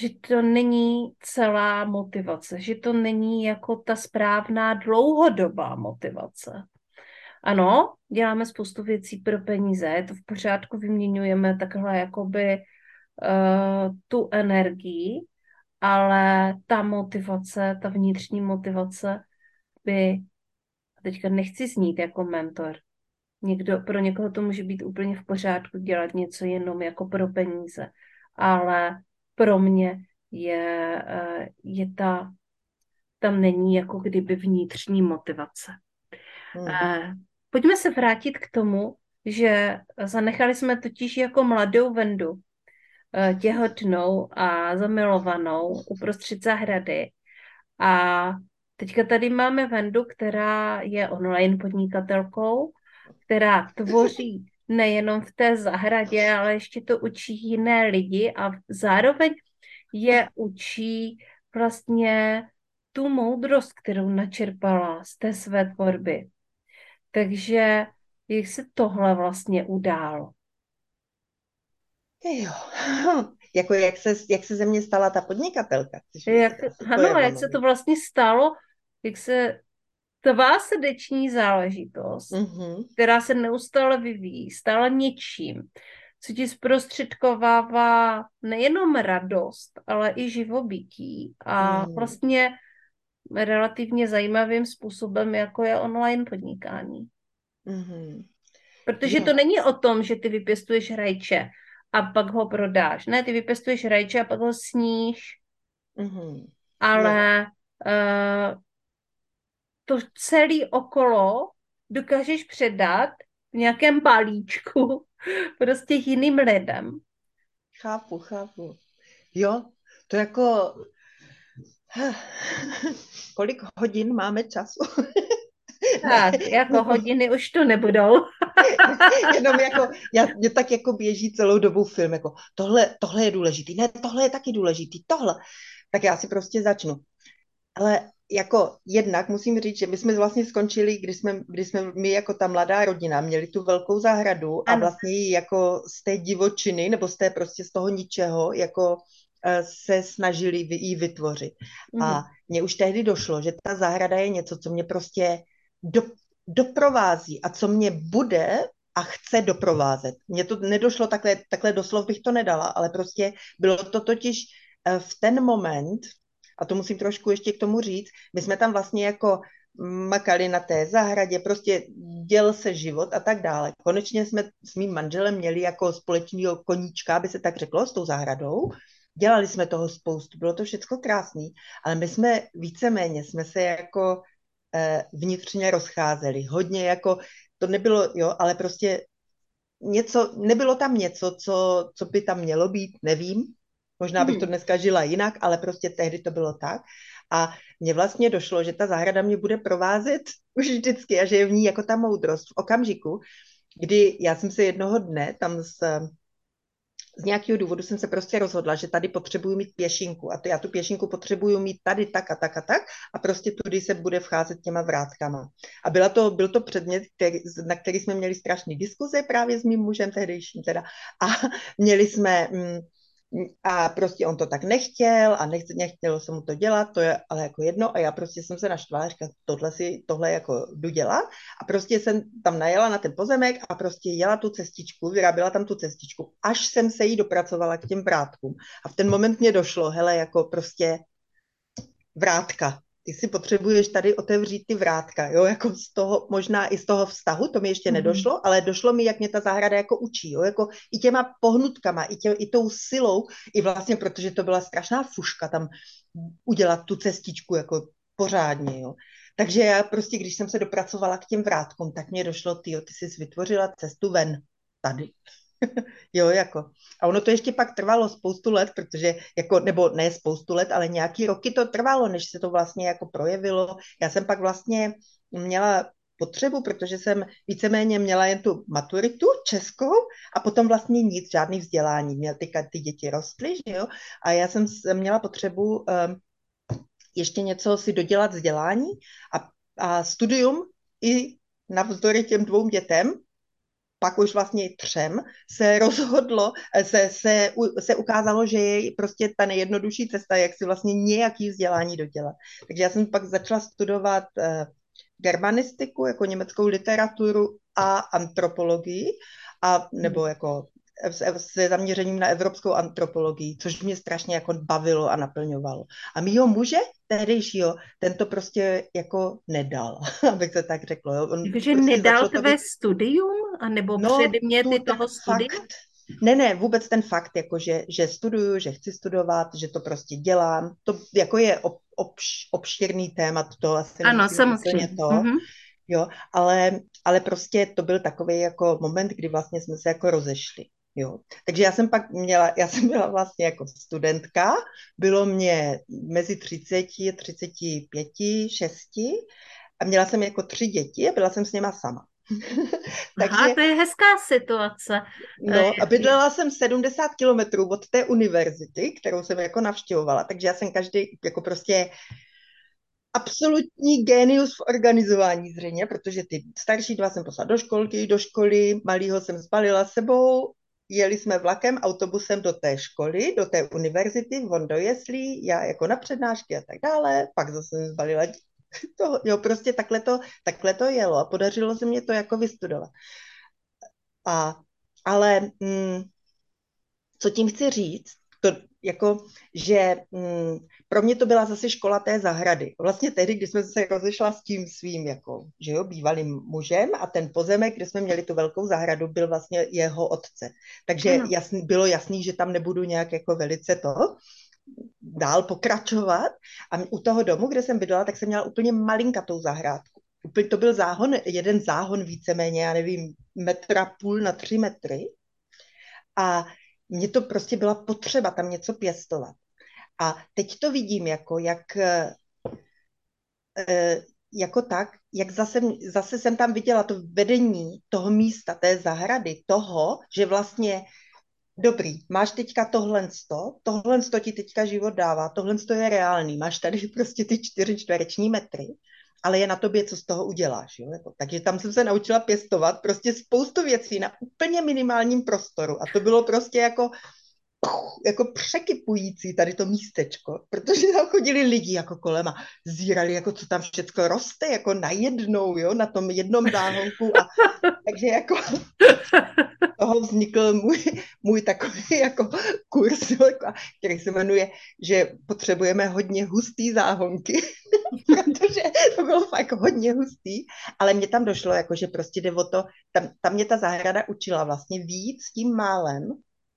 že to není celá motivace, že to není jako ta správná dlouhodobá motivace. Ano, děláme spoustu věcí pro peníze, je to v pořádku, vyměňujeme takhle jakoby uh, tu energii, ale ta motivace, ta vnitřní motivace by teďka nechci znít jako mentor. Někdo, pro někoho to může být úplně v pořádku dělat něco jenom jako pro peníze, ale pro mě je, je ta, tam není jako kdyby vnitřní motivace. Hmm. Pojďme se vrátit k tomu, že zanechali jsme totiž jako mladou Vendu, těhotnou a zamilovanou uprostřed zahrady a teďka tady máme Vendu, která je online podnikatelkou, která tvoří nejenom v té zahradě, ale ještě to učí jiné lidi a zároveň je učí vlastně tu moudrost, kterou načerpala z té své tvorby. Takže jak se tohle vlastně událo? Jo, jako jak se, jak se ze mě stala ta podnikatelka. Jak, ano, a jak se to vlastně stalo, jak se tvá srdeční záležitost, mm-hmm. která se neustále vyvíjí, stala něčím, co ti zprostředkovává nejenom radost, ale i živobytí a mm. vlastně relativně zajímavým způsobem, jako je online podnikání. Mm-hmm. Protože yeah. to není o tom, že ty vypěstuješ rajče, a pak ho prodáš. Ne, ty vypěstuješ rajče a pak ho sníš, mm-hmm. ale no. uh, to celé okolo dokážeš předat v nějakém balíčku prostě jiným lidem. Chápu, chápu. Jo, to jako... Kolik hodin máme času? Tak, jako hodiny už to nebudou. Jenom jako, já, mě tak jako běží celou dobu film, jako tohle, tohle je důležitý, ne, tohle je taky důležitý, tohle. Tak já si prostě začnu. Ale jako jednak musím říct, že my jsme vlastně skončili, když jsme, když jsme my jako ta mladá rodina měli tu velkou zahradu a vlastně jako z té divočiny, nebo z té prostě z toho ničeho, jako se snažili ji vytvořit. A mně už tehdy došlo, že ta zahrada je něco, co mě prostě Do, doprovází a co mě bude a chce doprovázet. Mně to nedošlo takhle, takhle doslov bych to nedala, ale prostě bylo to totiž v ten moment, a to musím trošku ještě k tomu říct, my jsme tam vlastně jako makali na té zahradě, prostě děl se život a tak dále. Konečně jsme s mým manželem měli jako společného koníčka, aby se tak řeklo, s tou zahradou. Dělali jsme toho spoustu, bylo to všechno krásný, ale my jsme víceméně, jsme se jako vnitřně rozcházeli. Hodně jako, to nebylo, jo, ale prostě něco, nebylo tam něco, co, co by tam mělo být, nevím. Možná bych to dneska žila jinak, ale prostě tehdy to bylo tak. A mně vlastně došlo, že ta zahrada mě bude provázet už vždycky a že je v ní jako ta moudrost v okamžiku, kdy já jsem se jednoho dne tam z, z nějakého důvodu jsem se prostě rozhodla, že tady potřebuju mít pěšinku a to já tu pěšinku potřebuju mít tady tak a tak a tak a prostě tudy se bude vcházet těma vrátkama. A byla to, byl to předmět, který, na který jsme měli strašný diskuze právě s mým mužem tehdejším teda a měli jsme... Mm, a prostě on to tak nechtěl a nechce, nechtělo se mu to dělat, to je ale jako jedno a já prostě jsem se naštvala a říkala, tohle si, tohle jako jdu dělat a prostě jsem tam najela na ten pozemek a prostě jela tu cestičku, vyráběla tam tu cestičku, až jsem se jí dopracovala k těm vrátkům a v ten moment mě došlo, hele, jako prostě vrátka. Ty si potřebuješ tady otevřít ty vrátka, jo, jako z toho, možná i z toho vztahu, to mi ještě mm. nedošlo, ale došlo mi, jak mě ta zahrada jako učí, jo, jako i těma pohnutkama, i, tě, i tou silou, i vlastně, protože to byla strašná fuška tam udělat tu cestičku, jako pořádně, jo. Takže já prostě, když jsem se dopracovala k těm vrátkům, tak mě došlo, ty, jo, ty jsi vytvořila cestu ven, tady. Jo, jako. A ono to ještě pak trvalo spoustu let, protože, jako, nebo ne spoustu let, ale nějaký roky to trvalo, než se to vlastně jako projevilo. Já jsem pak vlastně měla potřebu, protože jsem víceméně měla jen tu maturitu českou a potom vlastně nic, žádný vzdělání. Měla ty, ty děti rostly, že jo? A já jsem měla potřebu um, ještě něco si dodělat vzdělání a, a studium i navzdory těm dvou dětem, pak už vlastně třem, se rozhodlo, se, se, se ukázalo, že je prostě ta nejjednodušší cesta, jak si vlastně nějaký vzdělání dodělat. Takže já jsem pak začala studovat eh, germanistiku, jako německou literaturu a antropologii, a, nebo jako se zaměřením na evropskou antropologii, což mě strašně jako bavilo a naplňovalo. A mýho muže, tehdejšího, ten to prostě jako nedal, abych se tak řeklo. Jo. On Takže prostě nedal tvé být... studium? Anebo no, předměty tu, toho studia? Fakt, ne, ne, vůbec ten fakt, jako že, že studuju, že chci studovat, že to prostě dělám, to jako je ob, obš, obšírný téma, to asi ano, samozřejmě to. Mm-hmm. Jo, ale, ale prostě to byl takový jako moment, kdy vlastně jsme se jako rozešli. Jo. Takže já jsem pak měla, já jsem byla vlastně jako studentka, bylo mě mezi třicet, třicet pět, šest a měla jsem jako tři děti a byla jsem s něma sama. Takže, aha, to je hezká situace. No, a bydlela jsem sedmdesát kilometrů od té univerzity, kterou jsem jako navštěvovala, takže já jsem každý jako prostě absolutní génius v organizování zřejmě, protože ty starší dva jsem poslala do školky, do školy, malýho jsem zbalila sebou, jeli jsme vlakem, autobusem do té školy, do té univerzity, on do jeslí, já jako na přednášky a tak dále, pak zase jsem zbalila dítě. To, jo, prostě takhle to, takhle to jelo a podařilo se mě to jako vystudovat. A, ale mm, co tím chci říct, to jako, že mm, pro mě to byla zase škola té zahrady. Vlastně tehdy, když jsme se rozešla s tím svým, jako, že jo, bývalým mužem a ten pozemek, kde jsme měli tu velkou zahradu, byl vlastně jeho otce. Takže jasný, bylo jasný, že tam nebudu nějak jako velice to... dál pokračovat a u toho domu, kde jsem bydlela, tak jsem měla úplně malinkatou zahrádku. Úplně, to byl záhon, jeden záhon víceméně, já nevím, metra půl na tři metry a mě to prostě byla potřeba tam něco pěstovat. A teď to vidím jako, jak, jako tak, jak zase, zase jsem tam viděla to vedení toho místa, té zahrady, toho, že vlastně dobrý, máš teďka tohle sto, tohle sto ti teďka život dává, tohle sto je reálný, máš tady prostě ty čtyři čtvereční metry, ale je na tobě, co z toho uděláš. Jo? Takže tam jsem se naučila pěstovat prostě spoustu věcí na úplně minimálním prostoru a to bylo prostě jako, jako překypující tady to místečko, protože tam chodili lidi jako kolem a zírali, jako co tam všechno roste, jako najednou, jo, na tom jednom záhonku a takže jako... toho vznikl můj, můj takový jako kurz, který se jmenuje, že potřebujeme hodně hustý záhonky, protože to bylo fakt hodně hustý, ale mně tam došlo, jako, že prostě jde o to, tam, tam mě ta zahrada učila vlastně víc s tím málem,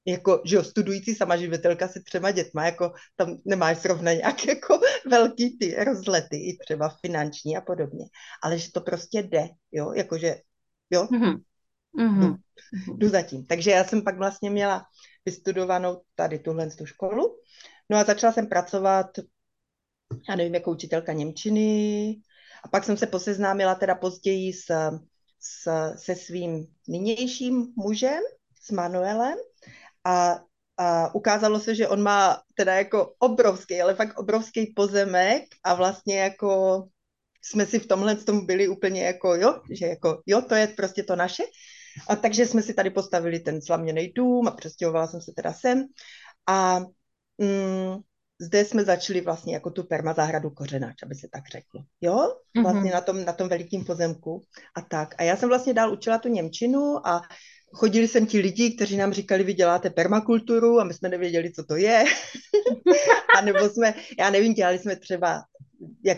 jako, že jo, studující samoživitelka se třema dětma, jako tam nemáš zrovna nějak jako velký ty rozlety, i třeba finanční a podobně, ale že to prostě jde, jo, jakože, jo, mm-hmm. Mm-hmm. Jdu zatím. Takže já jsem pak vlastně měla vystudovanou tady tuhle tu školu. No a začala jsem pracovat, já nevím, jako učitelka němčiny. A pak jsem se poseznámila teda později s s, se svým nynějším mužem, s Manuelem, a, a ukázalo se, že on má teda jako obrovský, ale fakt obrovský pozemek a vlastně jako jsme si v tomhle tomu byli úplně jako jo, že jako jo, to je prostě to naše. A takže jsme si tady postavili ten slaměný dům a přestěhovala jsem se teda sem a mm, zde jsme začali vlastně jako tu permazahradu kořenáč, aby se tak řeklo. Jo? Vlastně mm-hmm. na tom, na tom velikém pozemku a tak. A já jsem vlastně dál učila tu němčinu a chodili sem ti lidi, kteří nám říkali, vy děláte permakulturu a my jsme nevěděli, co to je. A nebo jsme, já nevím, dělali jsme třeba, jak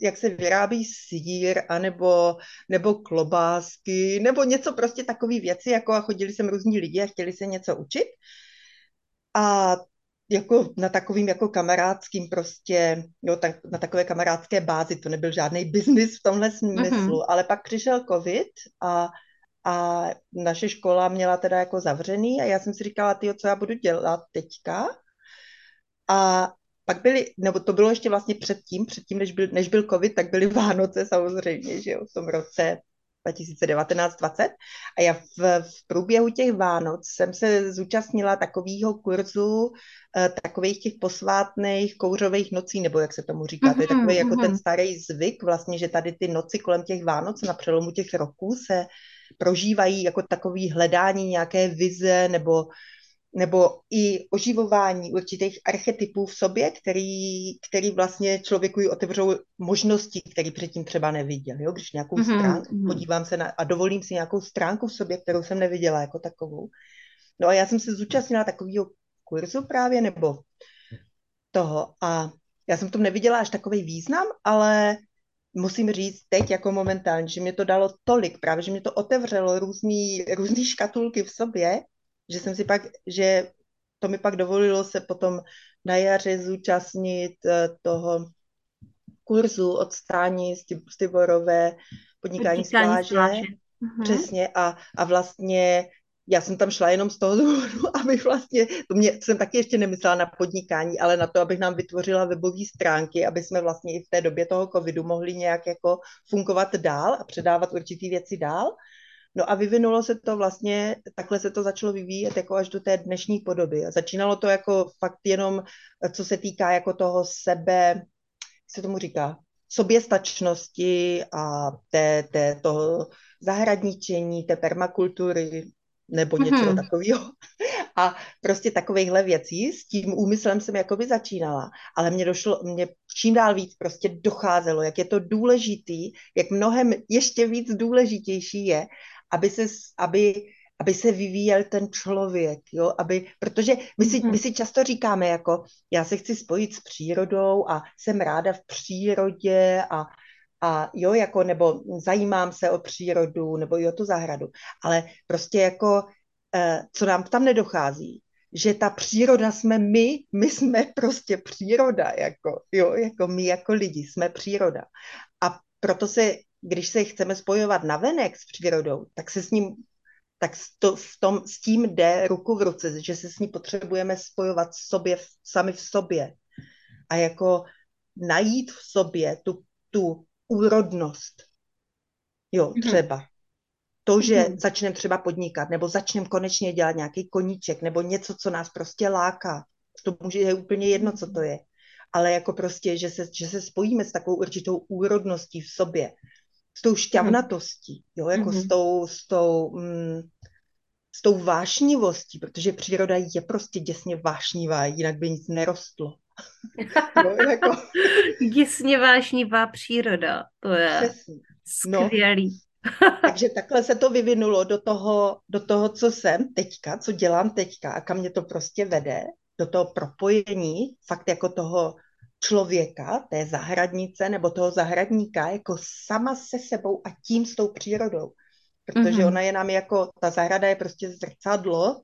jak se vyrábí sýr, anebo, nebo klobásky, nebo něco prostě takové věci, jako a chodili sem různí lidi a chtěli se něco učit. A jako na takovým jako kamarádským prostě, jo, tak, na takové kamarádské bázi, to nebyl žádný biznis v tomhle smyslu, mm-hmm. ale pak přišel covid a, a naše škola měla teda jako zavřený a já jsem si říkala, tyjo, co já budu dělat teďka? A pak byly, nebo to bylo ještě vlastně předtím, předtím, než byl, než byl covid, tak byly Vánoce samozřejmě, že jo, v tom roce dva tisíce devatenáct dvacet. A já v, v průběhu těch Vánoc jsem se zúčastnila takového kurzu, takových těch posvátných kouřových nocí, nebo jak se tomu říká, to je takový jako ten starý zvyk vlastně, že tady ty noci kolem těch Vánoc na přelomu těch roků se prožívají jako takové hledání nějaké vize nebo nebo i oživování určitých archetypů v sobě, který, který vlastně člověku otevřou možnosti, který předtím třeba neviděl. Jo? Když nějakou mm-hmm. stránku, podívám se na, a dovolím si nějakou stránku v sobě, kterou jsem neviděla jako takovou. No a já jsem se zúčastnila takového kurzu právě, nebo toho. A já jsem v tom neviděla až takový význam, ale musím říct teď jako momentálně, že mě to dalo tolik, právě, že mě to otevřelo různý, různý škatulky v sobě, že jsem si pak, že to mi pak dovolilo se potom na jaře zúčastnit toho kurzu od Stáni z Tyborové podnikání z pláže. Uh-huh. Přesně a, a vlastně já jsem tam šla jenom z toho důvodu, abych vlastně, to mě, jsem taky ještě nemyslela na podnikání, ale na to, abych nám vytvořila webové stránky, aby jsme vlastně i v té době toho covidu mohli nějak jako fungovat dál a předávat určitý věci dál. No a vyvinulo se to vlastně, takhle se to začalo vyvíjet jako až do té dnešní podoby. Začínalo to jako fakt jenom, co se týká jako toho sebe, jak se tomu říká, soběstačnosti a té, té, toho zahradničení, té permakultury nebo něco mm-hmm. takového. A prostě takovejhle věcí s tím úmyslem jsem jakoby začínala. Ale mě došlo, mě čím dál víc prostě docházelo, jak je to důležitý, jak mnohem ještě víc důležitější je, aby se, aby, aby se vyvíjel ten člověk, jo, aby, protože my si, my si často říkáme jako, já se chci spojit s přírodou a jsem ráda v přírodě a, a jo, jako, nebo zajímám se o přírodu, nebo i o tu zahradu, ale prostě jako, eh, co nám tam nedochází, že ta příroda jsme my, my jsme prostě příroda, jako, jo, jako my jako lidi jsme příroda a proto se když se chceme spojovat navenek s přírodou, tak se s ním, tak to, v tom, s tím jde ruku v ruce, že se s ní potřebujeme spojovat sobě, sami v sobě. A jako najít v sobě tu, tu úrodnost. Jo, třeba. To, že začneme třeba podnikat, nebo začneme konečně dělat nějaký koníček, nebo něco, co nás prostě láká. To může je úplně jedno, co to je. Ale jako prostě, že se, že se spojíme s takovou určitou úrodností v sobě. S tou šťavnatostí, jo, jako mm-hmm. s tou, s tou, mm, s tou vášnivostí, protože příroda je prostě děsně vášnivá, jinak by nic nerostlo. No, jako... Děsně vášnivá příroda, to je přesně. Skvělý. No, takže takhle se to vyvinulo do toho, do toho, co jsem teďka, co dělám teďka a kam mě to prostě vede, do toho propojení, fakt jako toho člověka, té zahradnice nebo toho zahradníka jako sama se sebou a tím s tou přírodou. Protože mm-hmm. ona je nám jako, ta zahrada je prostě zrcadlo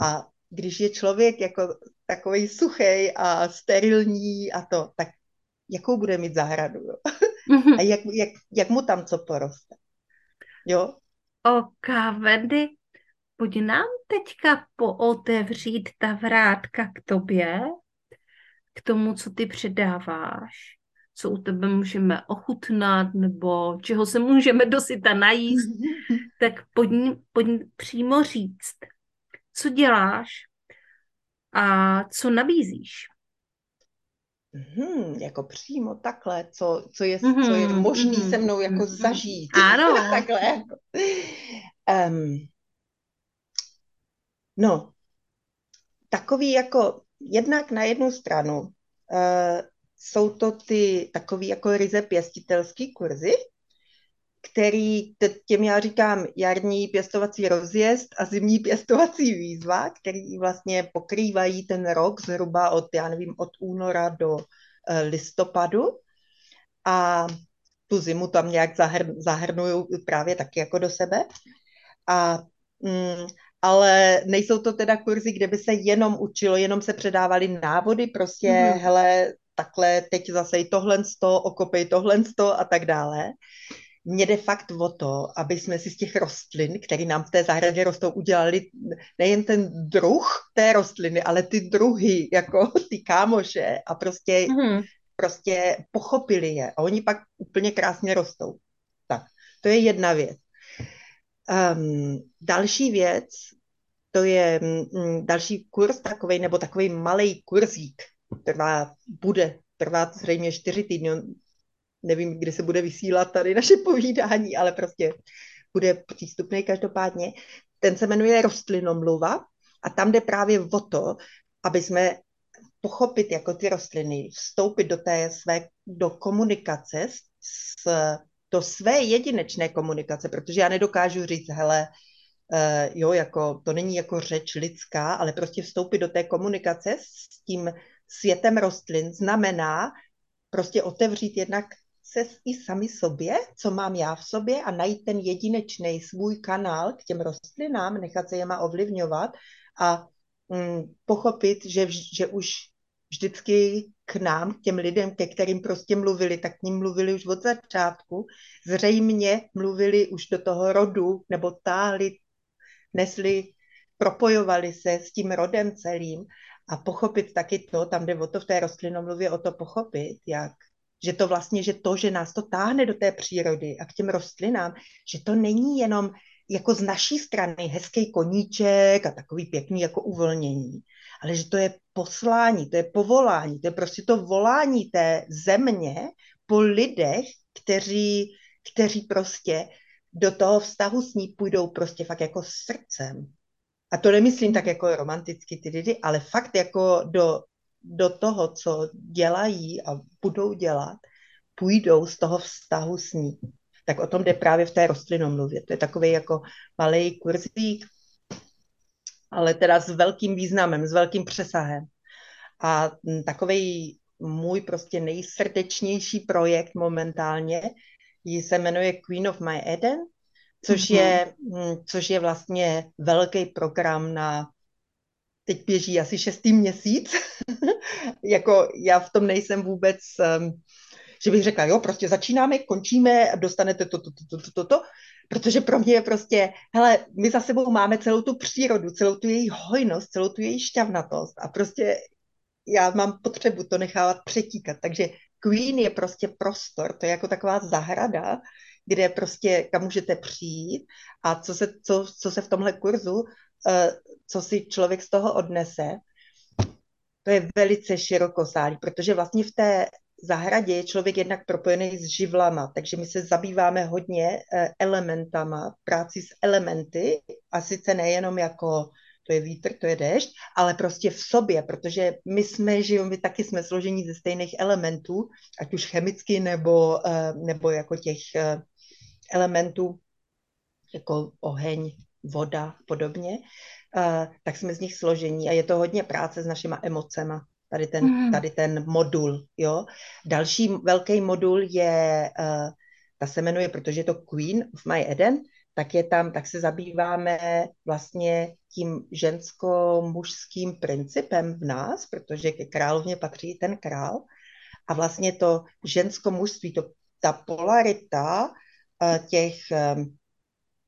a když je člověk jako takovej suchej a sterilní a to, tak jakou bude mít zahradu? Jo? Mm-hmm. A jak, jak, jak mu tam co poroste? Jo? Ok, Vendy, pojď nám teďka pootevřít ta vrátka k tobě, k tomu, co ty předáváš. co u tebe můžeme ochutnat nebo čeho se můžeme dosyta najíst, tak pod ní, pod ní přímo říct, co děláš a co nabízíš. Hmm, jako přímo takhle, co, co je, mm-hmm. co je možný se mnou jako zažít. Ano. Takhle. Um, no, takový jako jednak na jednu stranu uh, jsou to ty takový jako ryze pěstitelský kurzy, který, těm já říkám jarní pěstovací rozjezd a zimní pěstovací výzva, který vlastně pokrývají ten rok zhruba od, já nevím, od února do listopadu. A tu zimu tam nějak zahr- zahrnuju právě taky jako do sebe. A, mm, ale nejsou to teda kurzy, kde by se jenom učilo, jenom se předávaly návody, prostě mm. hele, takhle, teď zasej tohle sto, okopej tohle sto a tak dále. Mně jde fakt o to, aby jsme si z těch rostlin, které nám v té zahradě rostou, udělali nejen ten druh té rostliny, ale ty druhy, jako ty kámoše a prostě, mm-hmm. prostě pochopili je. A oni pak úplně krásně rostou. Tak, to je jedna věc. Um, další věc, to je um, další kurz takovej, nebo takovej malej kurzík, trvá, bude trvat zřejmě čtyři týdny. Nevím, kdy se bude vysílat tady naše povídání, ale prostě bude přístupný každopádně. Ten se jmenuje Rostlinomluva a tam jde právě o to, aby jsme pochopit jako ty rostliny, vstoupit do té své, do komunikace, s, do své jedinečné komunikace, protože já nedokážu říct, hele, uh, jo, jako, to není jako řeč lidská, ale prostě vstoupit do té komunikace s tím světem rostlin znamená prostě otevřít jednak se i sami sobě, co mám já v sobě a najít ten jedinečný svůj kanál k těm rostlinám, nechat se jema ovlivňovat a mm, pochopit, že, že už vždycky k nám, k těm lidem, ke kterým prostě mluvili, tak k ním mluvili už od začátku, zřejmě mluvili už do toho rodu nebo táhli, nesli, propojovali se s tím rodem celým. A pochopit taky to, tam jde o to v té rostlinomluvě, o to pochopit, jak, že to vlastně, že to, že nás to táhne do té přírody a k těm rostlinám, že to není jenom jako z naší strany hezký koníček a takový pěkný jako uvolnění, ale že to je poslání, to je povolání, to je prostě to volání té země po lidech, kteří, kteří prostě do toho vztahu s ní půjdou prostě fakt jako srdcem. A to nemyslím tak jako romanticky ty lidi, ale fakt jako do, do toho, co dělají a budou dělat, půjdou z toho vztahu s ní. Tak o tom jde právě v té rostlinomluvě. To je takový jako malej kurzík, ale teda s velkým významem, s velkým přesahem. A takovej můj prostě nejsrdečnější projekt momentálně se jmenuje Queen of My Eden, což je, což je vlastně velký program na, teď běží asi šestý měsíc, jako já v tom nejsem vůbec, že bych řekla, jo, prostě začínáme, končíme a dostanete to, to, to, to, to, to, protože pro mě je prostě, hele, my za sebou máme celou tu přírodu, celou tu její hojnost, celou tu její šťavnatost a prostě já mám potřebu to nechávat přetíkat, takže Queen je prostě prostor, to je jako taková zahrada, kde prostě, kam můžete přijít a co se, co, co se v tomhle kurzu, co si člověk z toho odnese, to je velice širokosálý, protože vlastně v té zahradě je člověk jednak propojený s živlama, takže my se zabýváme hodně elementama, práci s elementy a sice nejenom jako to je vítr, to je déšť, ale prostě v sobě, protože my jsme, že my taky jsme složení ze stejných elementů, ať už chemicky nebo, nebo jako těch elementů, jako oheň, voda, podobně, tak jsme z nich složení a je to hodně práce s našima emocema, tady ten, mm. tady ten modul, jo. Další velký modul je, ta se jmenuje, protože je to Queen of My Eden, tak je tam, tak se zabýváme vlastně tím žensko-mužským principem v nás, protože ke královně patří ten král. A vlastně to žensko-mužství, to, ta polarita těch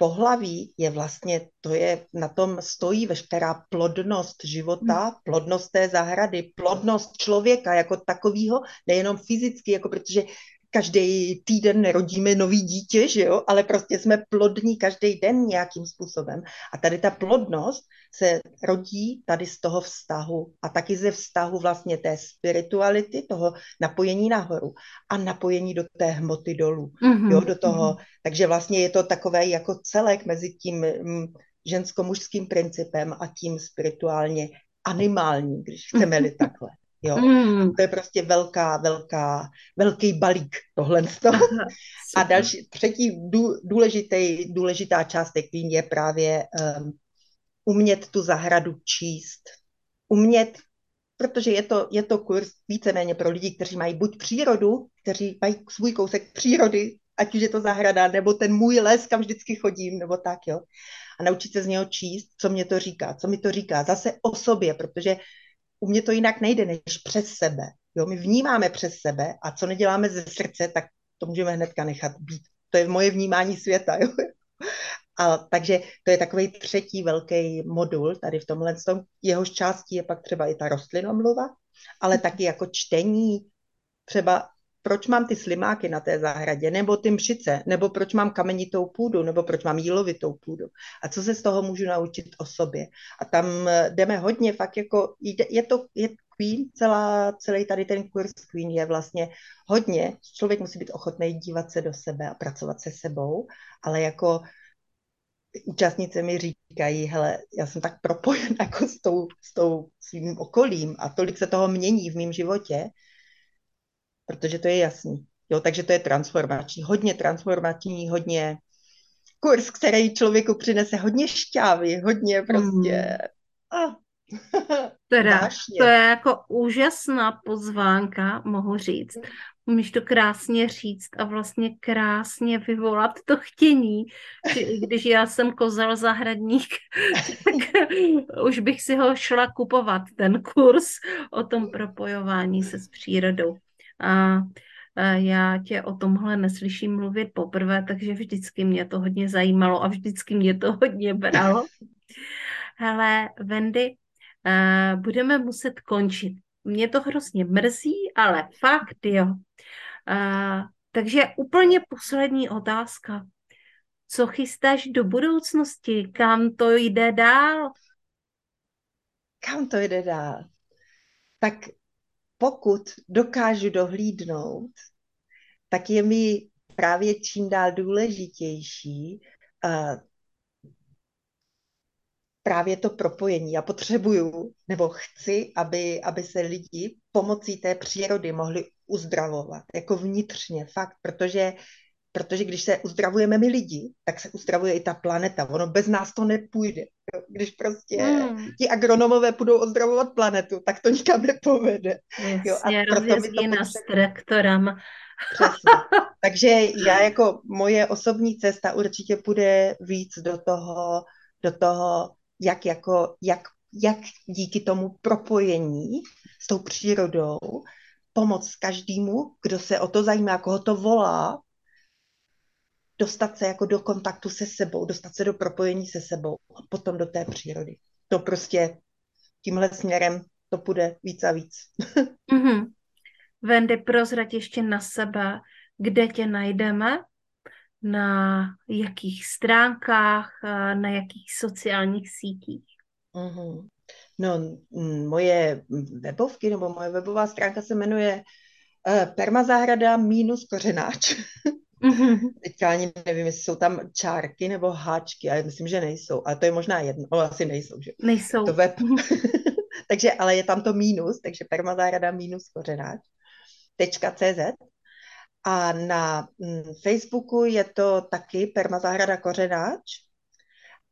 pohlaví je vlastně, to je, na tom stojí veškerá plodnost života, plodnost té zahrady, plodnost člověka jako takového, nejenom fyzicky, jako protože každý týden rodíme nový dítě, že jo, ale prostě jsme plodní každý den nějakým způsobem. A tady ta plodnost se rodí tady z toho vztahu a taky ze vztahu vlastně té spirituality, toho napojení nahoru a napojení do té hmoty dolů, mm-hmm. jo, do toho. Mm-hmm. Takže vlastně je to takové jako celek mezi tím žensko-mužským principem a tím spirituálně animální, když chceme-li mm-hmm. takhle. Jo. Mm. To je prostě velká, velká, velký balík tohle. A další, třetí důležitý, důležitá část té klíny je právě um, umět tu zahradu číst. Umět, protože je to, je to kurz víceméně pro lidi, kteří mají buď přírodu, kteří mají svůj kousek přírody, ať už je to zahrada, nebo ten můj les, kam vždycky chodím, nebo tak, jo. A naučit se z něho číst, co mě to říká, co mi to říká. Zase o sobě, protože u mě to jinak nejde, než přes sebe. Jo, my vnímáme přes sebe a co neděláme ze srdce, tak to můžeme hnedka nechat být. To je moje vnímání světa. Jo? A takže to je takový třetí velký modul tady v tomhle. Jehož částí je pak třeba i ta rostlinomluva, ale taky jako čtení třeba proč mám ty slimáky na té zahradě, nebo ty mšice, nebo proč mám kamenitou půdu, nebo proč mám jílovitou půdu. A co se z toho můžu naučit o sobě. A tam jdeme hodně, fakt jako, je to je Queen, celá, celý tady ten kurz Queen je vlastně hodně, člověk musí být ochotný dívat se do sebe a pracovat se sebou, ale jako účastnice mi říkají, hele, já jsem tak propojen jako s tou, s tou svým okolím a tolik se toho mění v mém životě, protože to je jasný. Jo, takže to je transformační, hodně transformační, hodně kurz, který člověku přinese hodně šťávy, hodně prostě... Mm. Teda, to je jako úžasná pozvánka, mohu říct. Umíš to krásně říct a vlastně krásně vyvolat to chtění. Když já jsem kozel zahradník, tak už bych si ho šla kupovat, ten kurz o tom propojování se s přírodou. A já tě o tomhle neslyším mluvit poprvé, takže vždycky mě to hodně zajímalo a vždycky mě to hodně bralo. Hele, Vendy, budeme muset končit. Mě to hrozně mrzí, ale fakt jo. Takže úplně poslední otázka. Co chystáš do budoucnosti? Kam to jde dál? Kam to jde dál? Tak... Pokud dokážu dohlídnout, tak je mi právě čím dál důležitější uh, právě to propojení. Já potřebuju, nebo chci, aby, aby se lidi pomocí té přírody mohli uzdravovat, jako vnitřně, fakt, protože, protože když se uzdravujeme my lidi, tak se uzdravuje i ta planeta, ono bez nás to nepůjde. Když prostě hmm. ti agronomové budou ozdravovat planetu, tak to nikam nepovede. Jasně, rozvězdí nás traktorama. Takže já jako moje osobní cesta určitě půjde víc do toho, do toho jak, jako, jak, jak díky tomu propojení s tou přírodou pomoct každému, kdo se o to zajímá, koho to volá, dostat se jako do kontaktu se sebou, dostat se do propojení se sebou a potom do té přírody. To prostě tímhle směrem to půjde víc a víc. Mm-hmm. Vendy, prozrať ještě na sebe, kde tě najdeme, na jakých stránkách, na jakých sociálních sítích. Mm-hmm. No, m- moje webovky nebo moje webová stránka se jmenuje eh, permazahrada minus kořenáč. Mm-hmm. Teďka ani nevím, jestli jsou tam čárky nebo háčky, ale myslím, že nejsou. Ale to je možná jedno, ale asi nejsou, že? Nejsou. To web. Takže, ale je tam to mínus, takže permazahrada minus kořenáč, tečka cz. A na Facebooku je to taky permazahrada kořenáč.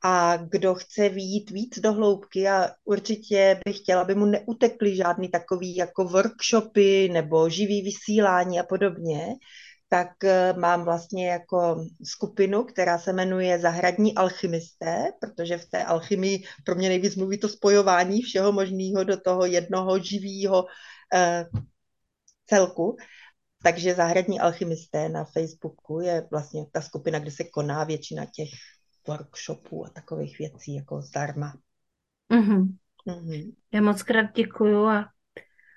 A kdo chce vidět víc do hloubky, a určitě bych chtěla, aby mu neutekly žádný takový jako workshopy nebo živý vysílání a podobně, tak mám vlastně jako skupinu, která se jmenuje Zahradní alchymisté, protože v té alchymii pro mě nejvíc mluví to spojování všeho možného do toho jednoho živého eh, celku. Takže Zahradní alchymisté na Facebooku je vlastně ta skupina, kde se koná většina těch workshopů a takových věcí jako zdarma. Mm-hmm. Mm-hmm. Já moc krát děkuju a,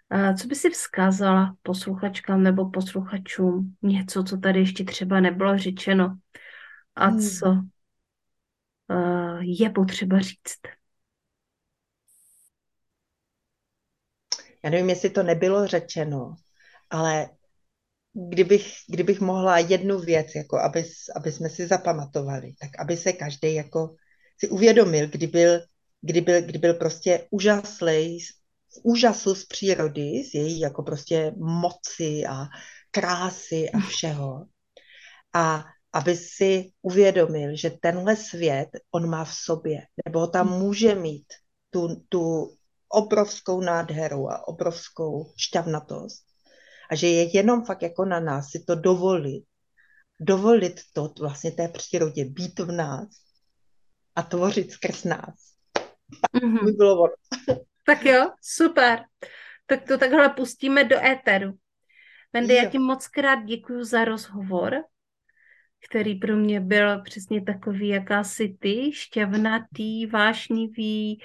a co by si vzkázala posluchačkám nebo posluchačům? Něco, co tady ještě třeba nebylo řečeno a mm. co uh, je potřeba říct? Já nevím, jestli to nebylo řečeno, ale kdybych, kdybych mohla jednu věc, jako aby, aby jsme si zapamatovali, tak aby se každý jako si uvědomil, kdy byl, kdy byl, kdy byl prostě úžaslej, v úžasu z přírody, z její jako prostě moci a krásy a všeho. A aby si uvědomil, že tenhle svět on má v sobě, nebo ho tam může mít tu, tu obrovskou nádheru a obrovskou šťavnatost. A že je jenom fakt jako na nás si to dovolit. Dovolit to vlastně té přírodě, být v nás a tvořit skrz nás. Mm-hmm. To by bylo ono. Tak jo, super. Tak to takhle pustíme do éteru. Vendo, já ti moc krát děkuju za rozhovor, který pro mě byl přesně takový, jaká jsi ty, šťavnatý, vášnivý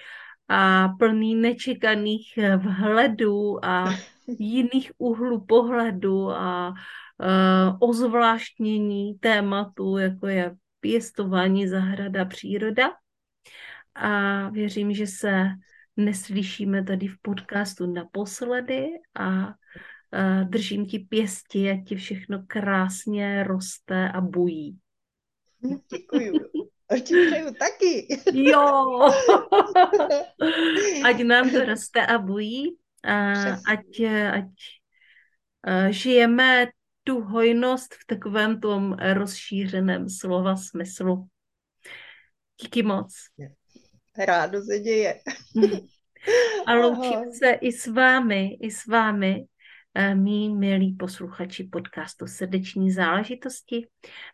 a plný nečekaných vhledů a jiných úhlů pohledu a uh, ozvláštnění tématu, jako je pěstování, zahrada, příroda. A věřím, že se neslyšíme tady v podcastu naposledy a uh, držím ti pěsti, ať ti všechno krásně roste a bují. Děkuju. Ať ti přeju taky. Jo. Ať nám to roste a bují. Ať, ať žijeme tu hojnost v takovém tom rozšířeném slova smyslu. Díky moc. Rádo se děje. A loučím se i s vámi, i s vámi, mí milí posluchači podcastu Srdeční záležitosti.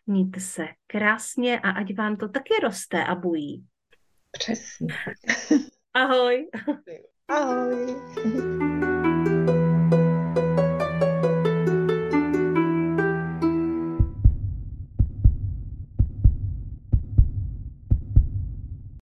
Mějte se krásně a ať vám to taky roste a bují. Přesně. Ahoj. Ahoj.